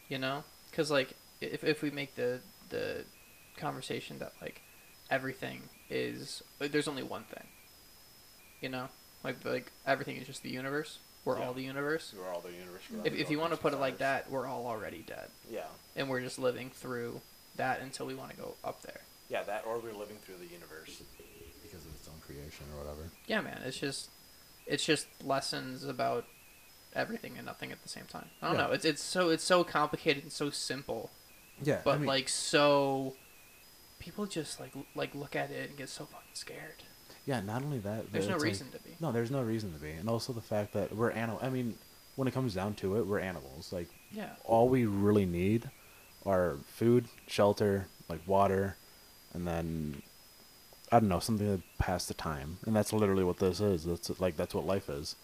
You know? Because, like, if if we make the, the conversation that, like, everything is, there's only one thing. You know? Like, like everything is just the universe. We're yeah. all the universe. We're all the universe. If, if you want to put it like that, we're all already dead. Yeah. And we're just living through that until we want to go up there. Yeah, that or we're living through the universe. Because of its own creation or whatever. Yeah, man. It's just, it's just lessons about everything and nothing at the same time. I don't yeah. know. It's it's so it's so complicated and so simple. Yeah. But I mean, like so, people just like like look at it and get so fucking scared. Yeah. Not only that. There's no reason like, to be. No, there's no reason to be, and also the fact that we're animal. I mean, when it comes down to it, we're animals. Like, yeah. All we really need are food, shelter, like water, and then. I don't know, something to pass the time. And that's literally what this is. That's like that's what life is.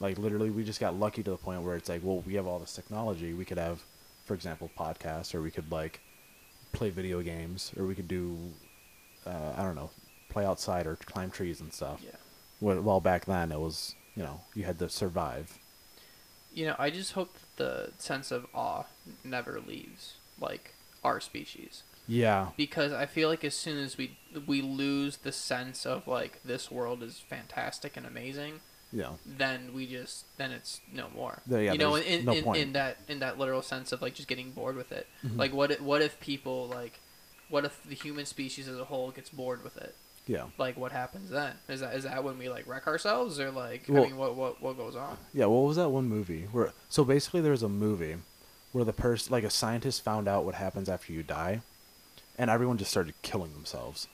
Like literally we just got lucky to the point where it's like, well, we have all this technology. We could have, for example, podcasts, or we could like play video games, or we could do uh, I don't know, play outside or climb trees and stuff. Yeah. Well, back then it was, you know, you had to survive. You know, I just hope that the sense of awe never leaves like our species. Yeah. Because I feel like as soon as we we lose the sense of like this world is fantastic and amazing, yeah, then we just then it's no more. The, yeah, you know, in, no in, in that in that literal sense of like just getting bored with it. Mm-hmm. Like what if, what if people like what if the human species as a whole gets bored with it? Yeah. Like what happens then? Is that is that when we like wreck ourselves or like well, I mean what, what what goes on? Yeah, what was that one movie where so basically there was a movie where the person, like a scientist, found out what happens after you die, and everyone just started killing themselves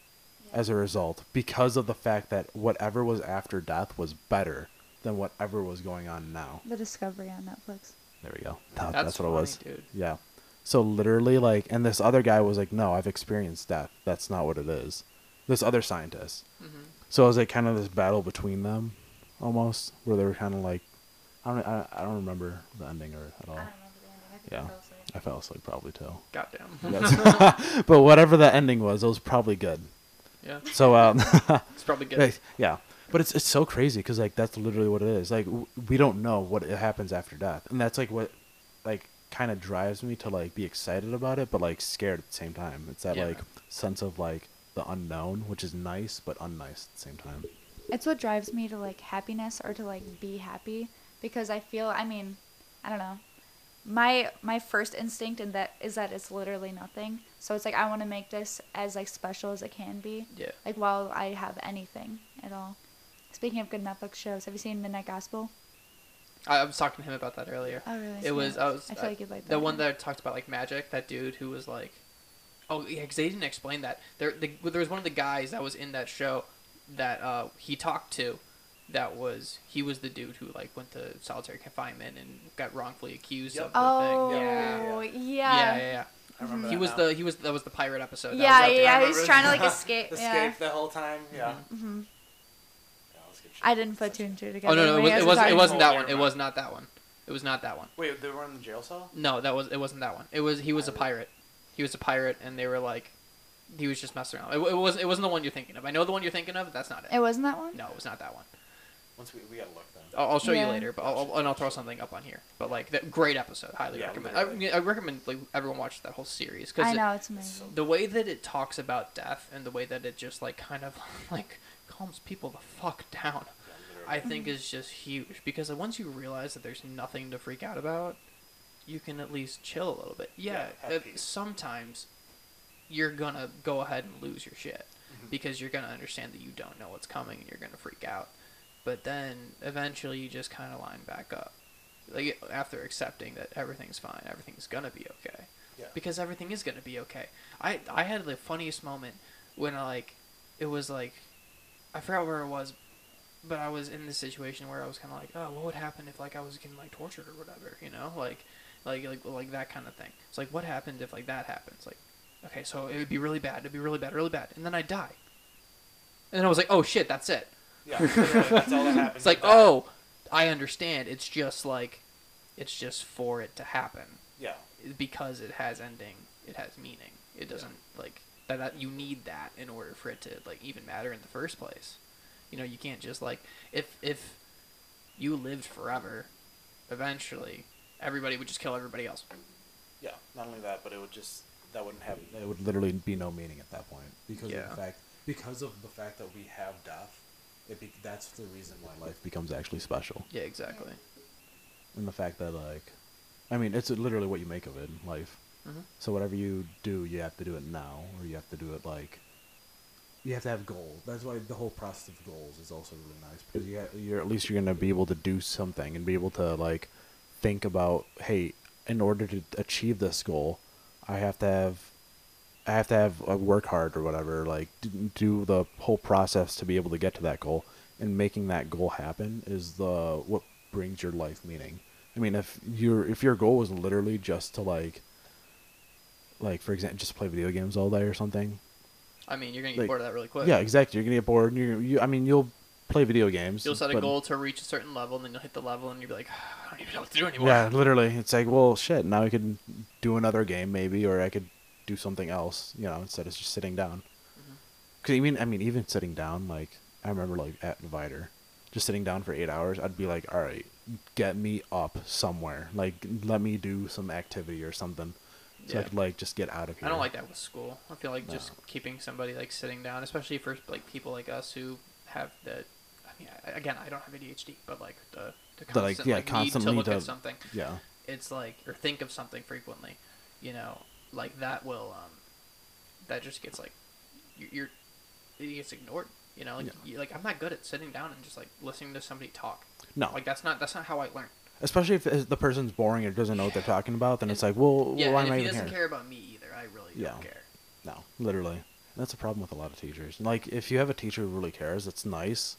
yeah. as a result, because of the fact that whatever was after death was better than whatever was going on now. The Discovery on Netflix. There we go. That, that's, that's what funny, it was. Dude. Yeah. So literally, like, and this other guy was like, no, I've experienced death. That's not what it is. This other scientist. Mm-hmm. So it was like kind of this battle between them, almost, where they were kind of like, I don't, I, I don't remember the ending or at all. I don't remember the ending. I think yeah. I fell asleep. I fell asleep probably too. Goddamn. But whatever the ending was, it was probably good. Yeah. So um. It's probably good. Yeah. But it's it's so crazy because, like, that's literally what it is. Like, w- we don't know what happens after death. And that's, like, what, like, kind of drives me to, like, be excited about it but, like, scared at the same time. It's that, yeah. like, sense of, like, the unknown, which is nice but unnice at the same time. It's what drives me to, like, happiness or to, like, be happy because I feel, I mean, I don't know. My my first instinct in that is that it's literally nothing. So it's, like, I want to make this as, like, special as it can be. Yeah. Like, while I have anything at all. Speaking of good Netflix shows, have you seen Midnight Gospel? I was talking to him about that earlier. Oh, really? It was, I was, I feel like you'd like that. The one that I talked about, like, magic, that dude who was like, oh, yeah, because they didn't explain that. There, the, there was one of the guys that was in that show that uh, he talked to that was, he was the dude who, like, went to solitary confinement and got wrongfully accused yep. of the oh, thing. Oh, yeah. Yeah, yeah, yeah. yeah. I remember he that was now. the, he was, that was the pirate episode. Yeah, yeah, yeah, he was trying to, like, escape. Escape yeah. the whole time, yeah. Mm-hmm. I didn't put two and two together. Oh no, no, it, was, it wasn't. It wasn't that one. It was not that one. It was not that one. Wait, they were in the jail cell? No, that was. It wasn't that one. It was. He was a pirate. He was a pirate, and they were like, he was just messing around. It, it wasn't. It wasn't the one you're thinking of. I know the one you're thinking of. But that's not it. It wasn't that one. No, it was not that one. Once we we gotta look then. I'll, I'll show yeah. you later, but I'll, I'll, and I'll throw something up on here. But like, that great episode. Highly yeah, recommend. I, I recommend like everyone watch that whole series because I know it, it's amazing. The way that it talks about death and the way that it just like kind of like. Calms people the fuck down, I think is just huge because once you realize that there's nothing to freak out about, you can at least chill a little bit. Yeah, yeah it, sometimes you're gonna go ahead and lose your shit mm-hmm. because you're gonna understand that you don't know what's coming and you're gonna freak out. But then eventually you just kind of line back up, like after accepting that everything's fine, everything's gonna be okay. Yeah. Because everything is gonna be okay. I I had the funniest moment when I, like it was like. I forgot where it was, but I was in this situation where I was kind of like, oh, what would happen if, like, I was getting, like, tortured or whatever, you know? Like, like, like, like that kind of thing. It's like, what happens if, like, that happens? Like, okay, so it would be really bad. It would be really bad, really bad. And then I die. And then I was like, oh, shit, that's it. Yeah, that's all that happens. It's like, oh, I understand. It's just, like, it's just for it to happen. Yeah. Because it has ending. It has meaning. It doesn't, yeah. like... that you need that in order for it to like even matter in the first place. You know, you can't just like if if you lived forever, eventually everybody would just kill everybody else. Yeah, not only that, but it would just that wouldn't have it would literally be no meaning at that point because yeah. of the fact because of the fact that we have death. It be, that's the reason why life becomes actually special. Yeah, exactly. And the fact that like I mean, it's literally what you make of it in life. Mm-hmm. So whatever you do, you have to do it now, or you have to do it like you have to have goals. That's why the whole process of goals is also really nice because you have, you're at least you're gonna be able to do something and be able to like think about, hey, in order to achieve this goal, I have to have I have to have uh, work hard or whatever, like do, do the whole process to be able to get to that goal. And making that goal happen is the what brings your life meaning. I mean, if your if your goal was literally just to like. Like, for example, just play video games all day or something. I mean, you're going to get like, bored of that really quick. Yeah, exactly. You're going to get bored. And you're, you, I mean, you'll play video games. You'll set a but, goal to reach a certain level, and then you'll hit the level, and you'll be like, oh, I don't even know what to do anymore. Yeah, literally. It's like, well, shit, now I could do another game maybe, or I could do something else, you know, instead of just sitting down. Because, mm-hmm. I, mean, I mean, even sitting down, like, I remember, like, at Divider, just sitting down for eight hours, I'd be like, all right, get me up somewhere. Like, let me do some activity or something. So yeah. I could, like, just get out of here. I don't like that with school. I feel like no. just keeping somebody, like, sitting down, especially for, like, people like us who have the... I mean, again, I don't have A D H D, but, like, the, the constant the, like, yeah, like, constantly need to look to, at something. Yeah. It's, like, or think of something frequently, you know, like, that will, um... That just gets, like, you're... you're it gets ignored, you know? Like, yeah. you, like, I'm not good at sitting down and just, like, listening to somebody talk. No. Like, that's not that's not how I learn. Especially if the person's boring or doesn't know what they're talking about, then and, it's like, well, yeah, why am I even here? Yeah, and if he doesn't care about me either, I really yeah. don't care. No, literally. That's a problem with a lot of teachers. Like, if you have a teacher who really cares, it's nice,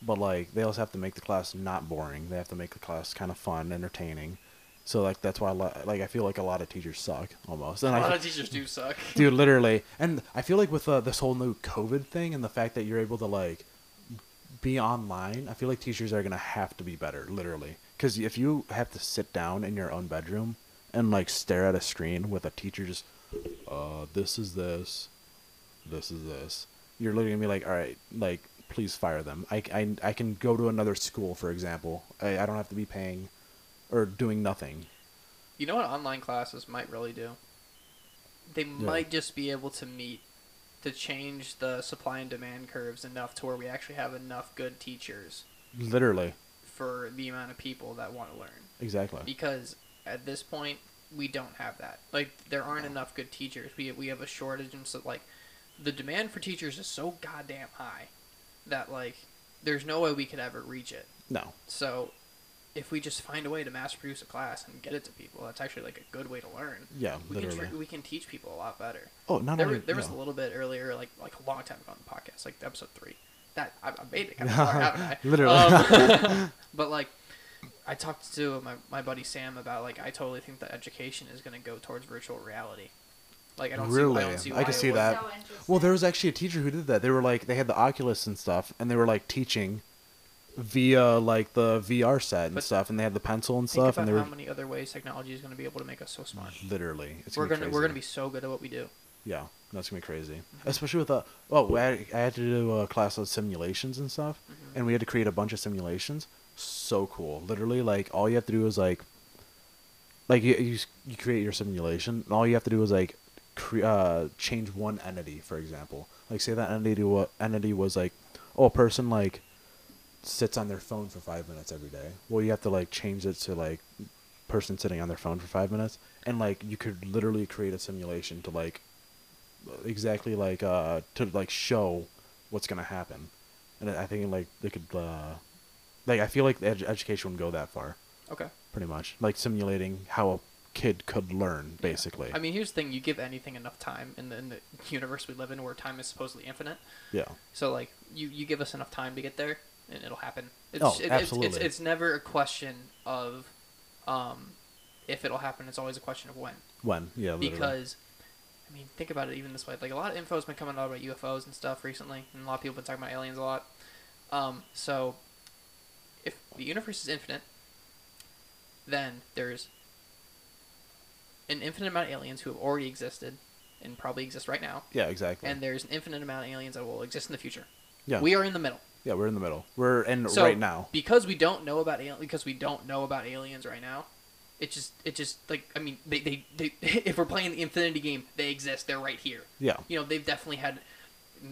but, like, they also have to make the class not boring. They have to make the class kind of fun, entertaining. So, like, that's why, a lot, like, I feel like a lot of teachers suck, almost. And a lot I, of teachers do suck. Dude, literally. And I feel like with uh, this whole new COVID thing and the fact that you're able to, like, be online, I feel like teachers are going to have to be better, literally. Because if you have to sit down in your own bedroom and, like, stare at a screen with a teacher just, uh, this is this, this is this, you're literally going to be like, all right, like, please fire them. I, I, I can go to another school, for example. I, I don't have to be paying or doing nothing. You know what online classes might really do? They yeah. might just be able to meet, to change the supply and demand curves enough to where we actually have enough good teachers. Literally. For the amount of people that want to learn. Exactly. Because at this point, we don't have that. Like, there aren't no. enough good teachers. We we have a shortage, and so, like, the demand for teachers is so goddamn high that, like, there's no way we could ever reach it. No. So, if we just find a way to mass produce a class and get it to people, that's actually, like, a good way to learn. Yeah, we literally. Can tr- we can teach people a lot better. Oh, not there, only... There yeah. was a little bit earlier, like, like a long time ago on the podcast, like, episode three. That I, I made it. I? Literally. Um, but, like, I talked to my, my buddy Sam about, like, I totally think that education is going to go towards virtual reality. Like, I don't really? see I don't see why I can see that. So well, there was actually a teacher who did that. They were, like, they had the Oculus and stuff, and they were, like, teaching via, like, the V R set and but stuff, and they had the pencil and stuff. Think about and they were... how many other ways technology is going to be able to make us so smart. Literally. It's we're going to We're going to be so good at what we do. Yeah, that's going to be crazy. Mm-hmm. Especially with, a, oh, I, I had to do a class on simulations and stuff, mm-hmm. and we had to create a bunch of simulations. So cool. Literally, like, all you have to do is, like, like, you you, you create your simulation, and all you have to do is, like, cre- uh, change one entity, for example. Like, say that entity, to a, entity was, like, oh, a person, like, sits on their phone for five minutes every day. Well, you have to, like, change it to, like, person sitting on their phone for five minutes, and, like, you could literally create a simulation to, like, exactly like uh to like show what's gonna happen, and I think like they could uh like I feel like the ed- education would go that far. Okay. Pretty much like simulating how a kid could learn basically. Yeah. I mean, here's the thing: you give anything enough time, in the, in the universe we live in, where time is supposedly infinite. Yeah. So like you you give us enough time to get there, and it'll happen. It's, oh, it, absolutely. It's, it's, it's never a question of um if it'll happen. It's always a question of when. When? Yeah. Literally. Because. I mean, think about it even this way. Like, a lot of info has been coming out about U F Os and stuff recently, and a lot of people have been talking about aliens a lot. Um, so, if the universe is infinite, then there's an infinite amount of aliens who have already existed and probably exist right now. Yeah, exactly. And there's an infinite amount of aliens that will exist in the future. Yeah. We are in the middle. Yeah, we're in the middle. We're in so, right now. Because we don't know about al- because we don't know about aliens right now. It just, it just, like, I mean, they, they, they, if we're playing the infinity game, they exist. They're right here. Yeah. You know, they've definitely had,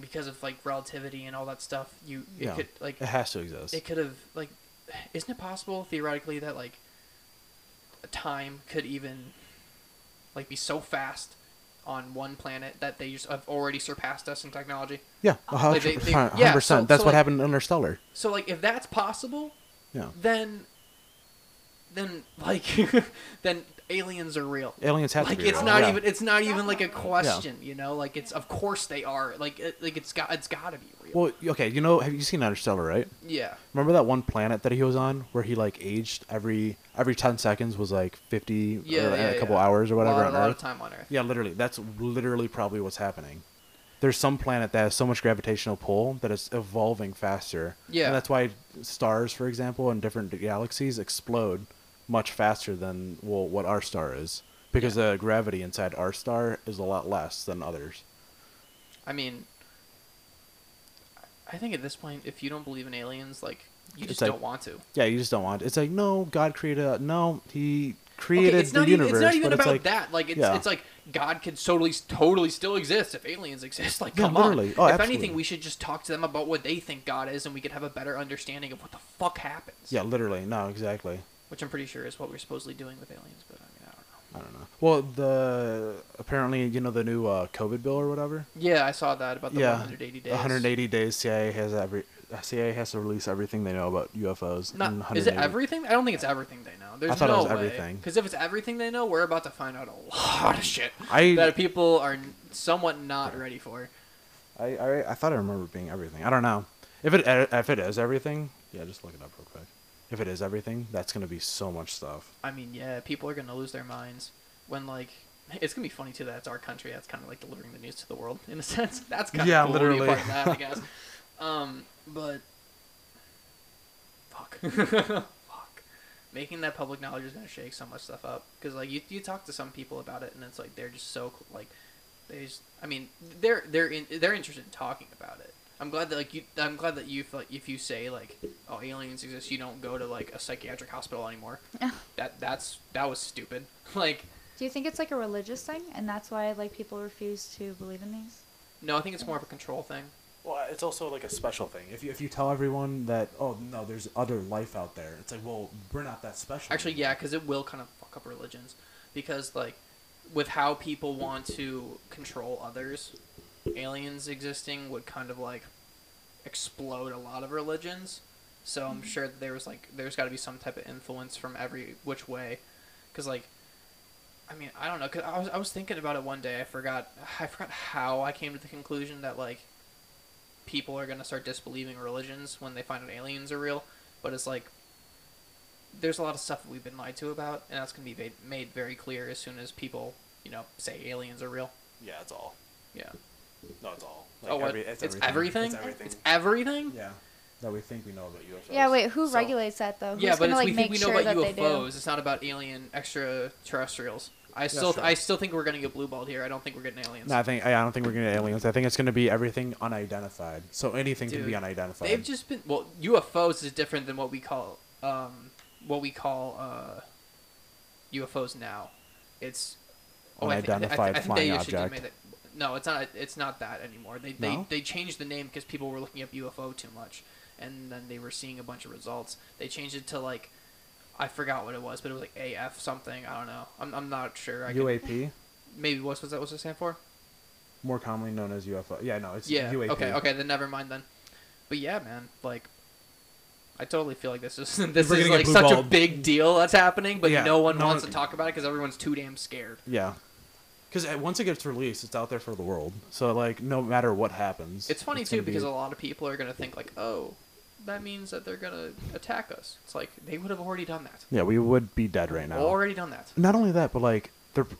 because of, like, relativity and all that stuff, you, it yeah. could, like. It has to exist. It could have, like, isn't it possible, theoretically, that, like, time could even, like, be so fast on one planet that they just have already surpassed us in technology? Yeah. one hundred percent. Like, they, they, yeah, one hundred percent. So, that's so, what like, happened in Interstellar. So, like, if that's possible, yeah. then... Then like, then aliens are real. Aliens have like, to be it's real. Not yeah. even it's not even like a question, yeah. you know. Like it's of course they are. Like it, like it's got it's got to be real. Well, okay, you know, have you seen Interstellar, right? Yeah. Remember that one planet that he was on where he like aged every every ten seconds was like fifty, yeah, or, yeah, a couple yeah. hours or whatever a lot, on a Earth. A lot of time on Earth. Yeah, literally. That's literally probably what's happening. There's some planet that has so much gravitational pull that it's evolving faster. Yeah. And that's why stars, for example, and different galaxies explode much faster than well, what our star is, because yeah. the gravity inside our star is a lot less than others. I mean, I think at this point, if you don't believe in aliens, like you it's just like, don't want to. Yeah, you just don't want to. It's like, no, God created a, no, he created okay, it's the not universe. Even, it's not even about it's like, that. Like it's, yeah. it's like God could totally, totally still exist if aliens exist. Like, come yeah, on. Oh, if absolutely. Anything, we should just talk to them about what they think God is, and we could have a better understanding of what the fuck happens. Yeah, literally. No, exactly. Which I'm pretty sure is what we're supposedly doing with aliens, but I mean, I don't know. I don't know. Well, the apparently, you know, the new uh, COVID bill or whatever? Yeah, I saw that about the yeah, one hundred eighty days. one hundred eighty days, C I A has every C I A has to release everything they know about U F Os. Not, is it everything? I don't think it's everything they know. know. There's I thought no it was way. everything. Because if it's everything they know, we're about to find out a lot of shit I, that people are somewhat not ready for. I, I I thought I remember being everything. I don't know. If it if it is everything, yeah, just look it up real quick. If it is everything, that's going to be so much stuff. I mean, yeah, people are going to lose their minds when, like, it's going to be funny, too, that it's our country. That's kind of like delivering the news to the world, in a sense. That's kind of yeah, cool literally. to be part of that, I guess. um, but, fuck. fuck. Making that public knowledge is going to shake so much stuff up. Because, like, you you talk to some people about it, and it's like, they're just so, like, they just, I mean, they're they're in, they're interested in talking about it. I'm glad that like you. I'm glad that you like if you say like, oh, aliens exist, you don't go to like a psychiatric hospital anymore. Yeah. That that's that was stupid. Like. Do you think it's like a religious thing, and that's why like people refuse to believe in these? No, I think it's more of a control thing. Well, it's also like a special thing. If you if you tell everyone that oh no, there's other life out there, it's like well we're not that special. Actually, yeah, because it will kind of fuck up religions, because like with how people want to control others. Aliens existing would kind of like explode a lot of religions, so I'm sure there was like there's got to be some type of influence from every which way, because like, I mean I don't know, because I was I was thinking about it one day I forgot I forgot how I came to the conclusion that like people are gonna start disbelieving religions when they find out aliens are real, but it's like there's a lot of stuff that we've been lied to about, and that's gonna be made made very clear as soon as people you know say aliens are real. Yeah, that's all. Yeah. No, it's all. Like oh, every, it's, it's, everything. Everything? it's everything. It's everything. Yeah, that we think we know about U F Os. Yeah, wait, who so. regulates that though? Who's yeah, but gonna, it's, like, we think we know sure about U F Os. It's not about alien extraterrestrials. I still, I still think we're gonna get blue balled here. I don't think we're getting aliens. No, I think I don't think we're gonna get aliens. I think it's gonna be everything unidentified. So anything Dude, can be unidentified. They've just been well, U F Os is different than what we call, um, what we call uh, U F Os now. It's oh, unidentified I think, I th- I think flying object. Made it. No, it's not. It's not that anymore. They they, no? they changed the name because people were looking up U F O too much, and then they were seeing a bunch of results. They changed it to like, I forgot what it was, but it was like A F something. I don't know. I'm I'm not sure. I U A P. Could, maybe what's was that? What's it stand for? More commonly known as U F O. Yeah, no, it's yeah. U A P. Okay, okay. Then never mind then. But yeah, man, like, I totally feel like this is this we're is like such balled. a big deal that's happening, but yeah, no one no wants one... to talk about it because everyone's too damn scared. Yeah. Because once it gets released, it's out there for the world. So, like, no matter what happens. It's funny, it's too, because be... a lot of people are going to think, like, oh, that means that they're going to attack us. It's like, they would have already done that. Yeah, we would be dead right now. Already done that. Not only that, but, like,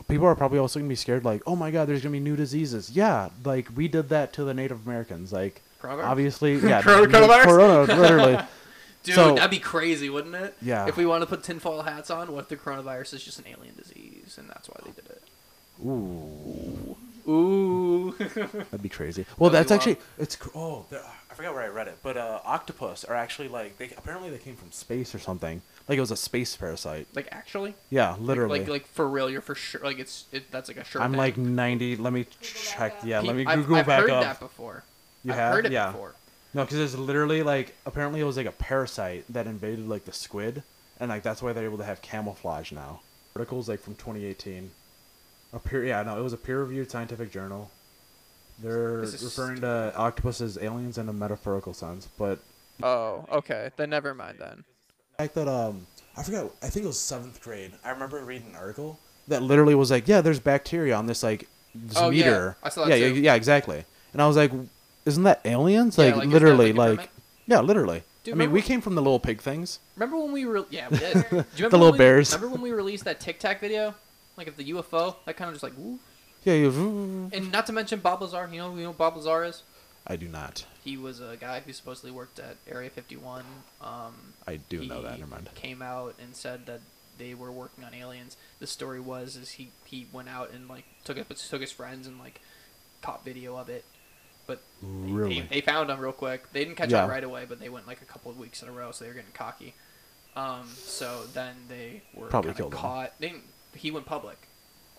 people are probably also going to be scared, like, oh, my God, there's going to be new diseases. Yeah, like, we did that to the Native Americans. Like, Coronavirus? Obviously. Yeah, Coronavirus? Corona, literally. Dude, so, that'd be crazy, wouldn't it? Yeah. If we want to put tinfoil hats on, what if the coronavirus is just an alien disease, and that's why they did it? Ooh, ooh, that'd be crazy. Well, that'd that's actually it's oh, I forgot where I read it, but uh, octopus are actually like they apparently they came from space or something. Like it was a space parasite. Like actually? Yeah, literally. Like like, like for real, you're for sure. Like it's it, that's like a sure. I'm thing. like ninety. Let me check. Yeah, People, let me Google I've, I've back up. I've heard that before. You I've have? Heard it yeah. Before. No, because it's literally like apparently it was like a parasite that invaded like the squid, and like that's why they're able to have camouflage now. Articles like from twenty eighteen. A peer, yeah, no, it was a peer-reviewed scientific journal. They're referring to octopus as aliens in a metaphorical sense, but... Oh, okay. Then never mind, then. The fact that, um, I forgot, I think it was seventh grade. I remember reading an article that literally was like, yeah, there's bacteria on this, like, this oh, meter. Yeah, I saw that yeah, too. Yeah, exactly. And I was like, isn't that aliens? Like, yeah, like literally, like... like yeah, literally. Dude, I mean, we came from the little pig things. Remember when we... Re- yeah, we did. Do you remember the little we, bears. Remember when we released that TikTok video? Like, if the U F O, that kind of just like, woo. Yeah, yeah. And not to mention Bob Lazar. You know who you know Bob Lazar is? I do not. He was a guy who supposedly worked at Area fifty-one. Um, I do know that. Never mind. He came out and said that they were working on aliens. The story was is he, he went out and, like, took it, took his friends and, like, caught video of it. But really? they, they found him real quick. They didn't catch yeah. on right away, but they went, like, a couple of weeks in a row, so they were getting cocky. Um, so then they were probably killed caught. Him. They didn't. He went public.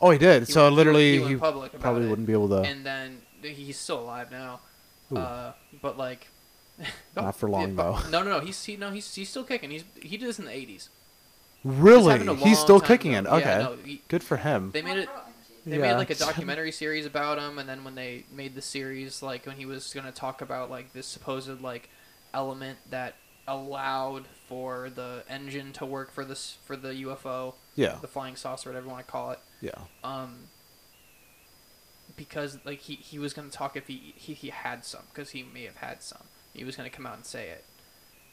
Oh, he did. He so went, literally, he, went he public about probably it. wouldn't be able to. And then he's still alive now. Uh, but like, not for long though. No, no, no. He's he, no, he's he's still kicking. He's he did this in the eighties. Really? He's still kicking ago. it. Okay. Yeah, no, he, Good for him. They made it. They yeah. made like a documentary series about him, and then when they made the series, like when he was gonna talk about like this supposed like element that allowed for the engine to work for this for the U F O, yeah, the flying saucer, whatever you want to call it, yeah. Um, because like he, he was going to talk if he he, he had some, because he may have had some. He was going to come out and say it,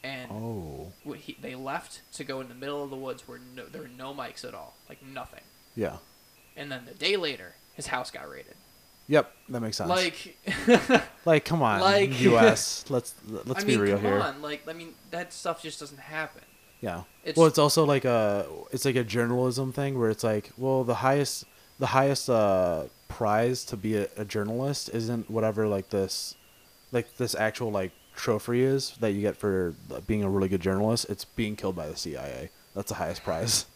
and oh, what he, they left to go in the middle of the woods where no, there were no mics at all, like nothing. Yeah. And then the day later, his house got raided. Yep, that makes sense. Like, like, come on, like, U S Let's let's I mean, be real come here. On. Like, I mean, that stuff just doesn't happen. Yeah. It's, well, it's also like a it's like a journalism thing where it's like, well, the highest the highest uh, prize to be a, a journalist isn't whatever like this, like this actual like trophy is that you get for being a really good journalist. It's being killed by the C I A. That's the highest prize.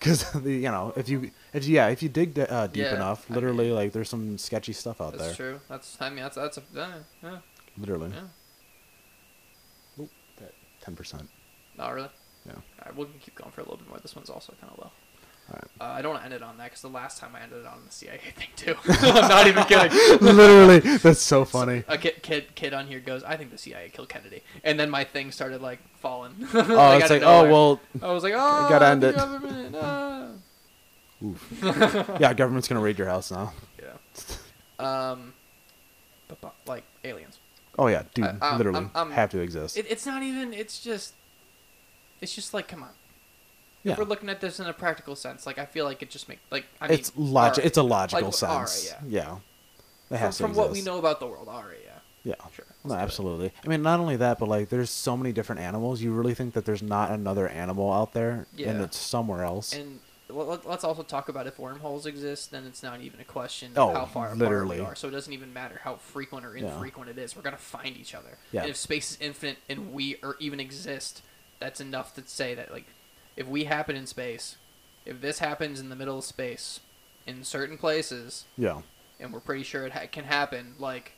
Because you know, if you if yeah, if you dig uh, deep yeah, enough, literally, I mean, like there's some sketchy stuff out that's there. That's true. That's I mean that's that's a uh, yeah. Literally. Yeah. Oop, that ten percent. Not really. Yeah. All right, we'll keep going for a little bit more. This one's also kind of low. All right. Uh, I don't want to end it on that because the last time I ended it on the C I A thing too. I'm not even kidding. Literally, that's so funny. So, a kid, kid, kid on here goes, "I think the C I A killed Kennedy," and then my thing started like falling. Oh, like, it's like, nowhere. oh well. I was like, oh, I gotta end it. Government, ah. Oof. Yeah, government's gonna raid your house now. Yeah. Um, but, but like aliens. Oh yeah, dude. I, I'm, literally, I'm, I'm, have to exist. It, it's not even. It's just. It's just like, come on. Yeah. If we're looking at this in a practical sense, like I feel like it just makes like I mean, it's logic. It's a logical like, sense. Right, yeah, yeah. It has from, to from what we know about the world, all right, yeah, yeah, sure. No, absolutely. It. I mean, not only that, but like there's so many different animals. You really think that there's not another animal out there, yeah. and it's somewhere else. And let's also talk about if wormholes exist, then it's not even a question of oh, how far literally. apart we are. So it doesn't even matter how frequent or infrequent yeah. it is. We're gonna find each other. Yeah. And if space is infinite and we or even exist, that's enough to say that like. If we happen in space, if this happens in the middle of space, in certain places, yeah, and we're pretty sure it ha- can happen, like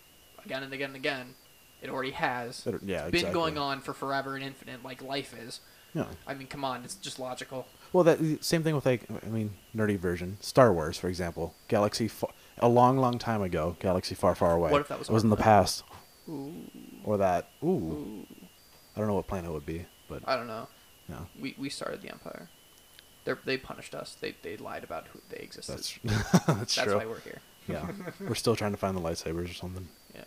again and again and again, it already has. It, yeah, it's been exactly. going on for forever and infinite, like life is. Yeah, I mean, come on, it's just logical. Well, that same thing with like, I mean, nerdy version, Star Wars, for example, galaxy far, a long, long time ago, galaxy far, far away. What if that was? It was in the past. Ooh. Or that. Ooh. Ooh. I don't know what planet it would be, but I don't know. No. We we started the empire. They they punished us. They they lied about who they existed. That's, that's, that's true. That's why we're here. Yeah, we're still trying to find the lightsabers or something. Yeah,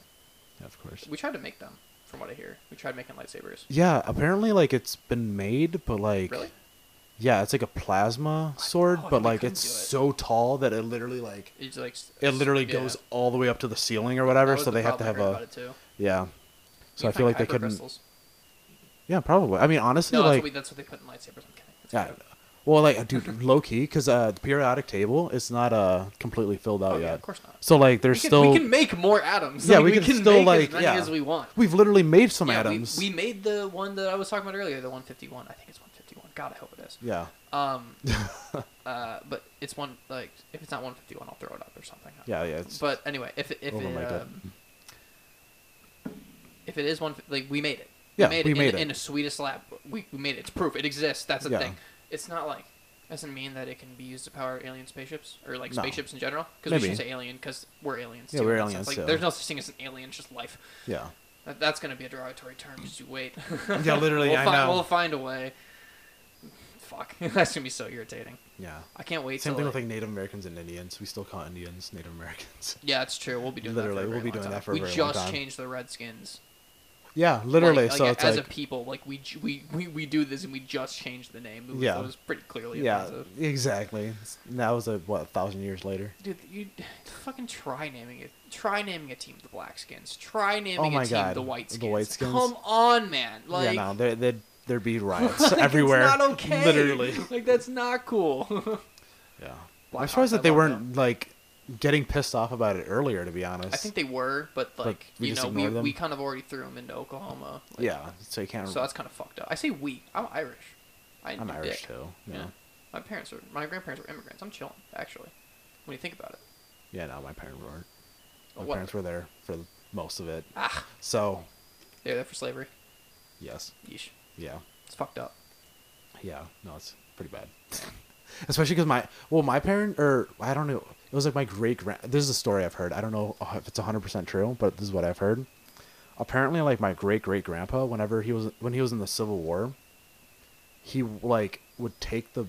yeah, of course. We tried to make them, from what I hear. We tried making lightsabers. Yeah, apparently, like it's been made, but like, really? Yeah, it's like a plasma sword, know, but like it's it. so tall that it literally like, it's like it literally yeah. goes all the way up to the ceiling or whatever. So the they have to have a yeah. So you I feel like they couldn't. Crystals. Yeah, probably. I mean, honestly, no, like... No, that's, that's what they put in lightsabers. I'm kidding. That's yeah. Kind of... Well, like, dude, low-key, because uh, the periodic table is not uh, completely filled out oh, yeah, yet. Of course not. So, like, there's we can, still... We can make more atoms. Yeah, I mean, we, can we can still, make like... as many yeah. as we want. We've literally made some yeah, atoms. We, we made the one that I was talking about earlier, the one fifty-one. I think it's one fifty-one. God, I hope it is. Yeah. Um. uh, but it's one... Like, if it's not one fifty-one, I'll throw it up or something. Yeah, yeah. It's... But anyway, if it... If it, um, if it is one... Like, we made it. We yeah, made we it made in, it in a Swedish lab. We, we made it. It's proof. It exists. That's the yeah. thing. It's not like doesn't mean that it can be used to power alien spaceships or like no. spaceships in general. Because we should say alien because we're aliens. Yeah, too, we're aliens. Like, there's no such thing as an alien. It's just life. Yeah. That, that's gonna be a derogatory term. Just you wait. Yeah, literally. we'll I find, know. We'll find a way. Fuck. That's gonna be so irritating. Yeah. I can't wait. Same thing like, with like Native Americans and Indians. We still call Indians Native Americans. Yeah, it's true. We'll be doing literally. That for a we'll be doing time. That for a we very long time. We just changed the Redskins. Yeah, literally. Like, like, so it's as like, a people, like we, we we we do this, and we just changed the name. It was, yeah, it was pretty clearly. Yeah, offensive. Exactly. And that was a what a thousand years later. Dude, you fucking try naming it. Try naming a team the Blackskins. Try naming oh my a team God. the Whiteskins. The Whiteskins. Come on, man. Like, yeah, no, there there there'd be riots like, everywhere. It's not okay. Literally, like that's not cool. Yeah, I'm surprised that they weren't them. like. Getting pissed off about it earlier, to be honest. I think they were, but like, like we you know, we, we kind of already threw them into Oklahoma. Like, yeah, so you can't. So that's kind of fucked up. I say we. I'm Irish. I I'm Irish dick. too. Yeah. yeah, my parents were. My grandparents were immigrants. I'm chilling, actually. When you think about it. Yeah, no, my parents weren't. My what? parents were there for most of it. Ah. So. They were there for slavery. Yes. Yeesh. Yeah. It's fucked up. Yeah. No, it's pretty bad. Especially because my well, my parent or I don't know. It was like my great grand. This is a story I've heard. I don't know if it's one hundred percent true, but this is what I've heard. apparently like my great-great-grandpa, whenever he was when he was in the Civil War, he like would take the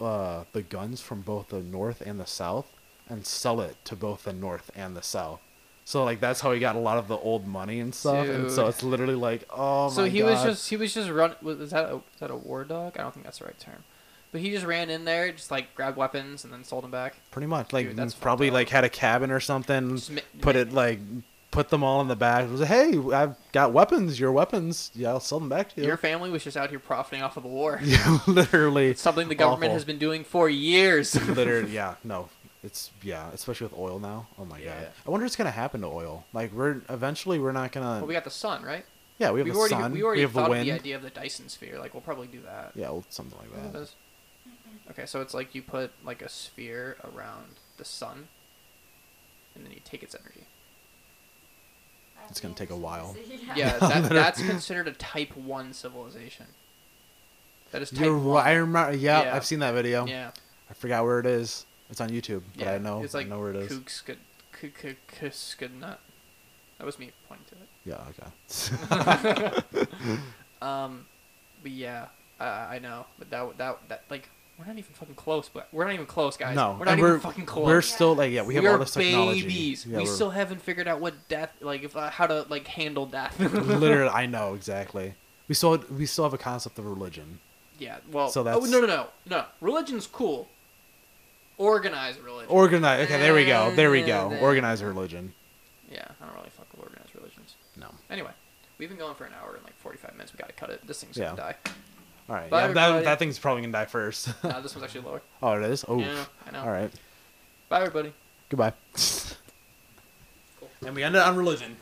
uh the guns from both the North and the South and sell it to both the North and the South. So like that's how he got a lot of the old money and stuff. Dude. And so it's literally like, oh my god. So he god. was just he was just run was that a, was that a war dog? I don't think that's the right term. But he just ran in there, just like grabbed weapons and then sold them back. Pretty much, like Dude, that's probably like had a cabin or something. Ma- put ma- it like put them all in the back. It was like, hey, I've got weapons. Your weapons, yeah, I'll sell them back to you. Your family was just out here profiting off of the war. Yeah, literally. It's something the government awful. has been doing for years. Literally, yeah, no. It's yeah, especially with oil now. Oh my yeah. god! I wonder what's gonna happen to oil. Like we're eventually we're not gonna. Well, we got the sun, right? Yeah, we have We've the already, sun. We already we have thought the wind. Of the idea of the Dyson sphere. Like we'll probably do that. Yeah, well, something like that. that okay, so it's like you put like a sphere around the sun, and then you take its energy. It's gonna take a while. Yeah, that, that's considered a Type One civilization. That is Type You're, One. I remember. Yeah, yeah, I've seen that video. Yeah. I forgot where it is. It's on YouTube, but yeah, I know, it's like I know where it is. Kooks could, could, could, could, could not. That was me pointing to it. Yeah, okay. um, but yeah, uh, I know, but that that that like we're not even fucking close. But we're not even close, guys. No, we're not we're, even fucking close. We're still like yeah, we have we all this technology. Babies. Yeah, we we're... still haven't figured out what death like if uh, how to like handle death. Literally, I know exactly. We still we still have a concept of religion. Yeah. Well. So that's... Oh no no no no. Religion's cool. Organized religion. Organized. Okay, there we go. There we go. Organized religion. Yeah, I don't really fuck with organized religions. No. Anyway, we've been going for an hour and like forty-five minutes. We gotta cut it. This thing's yeah. gonna die. All right. Bye, yeah, that, that thing's probably gonna die first. No, this one's actually lower. Oh, it is? Oh. Yeah, I know. All right. Bye, everybody. Goodbye. Cool. And we ended on religion.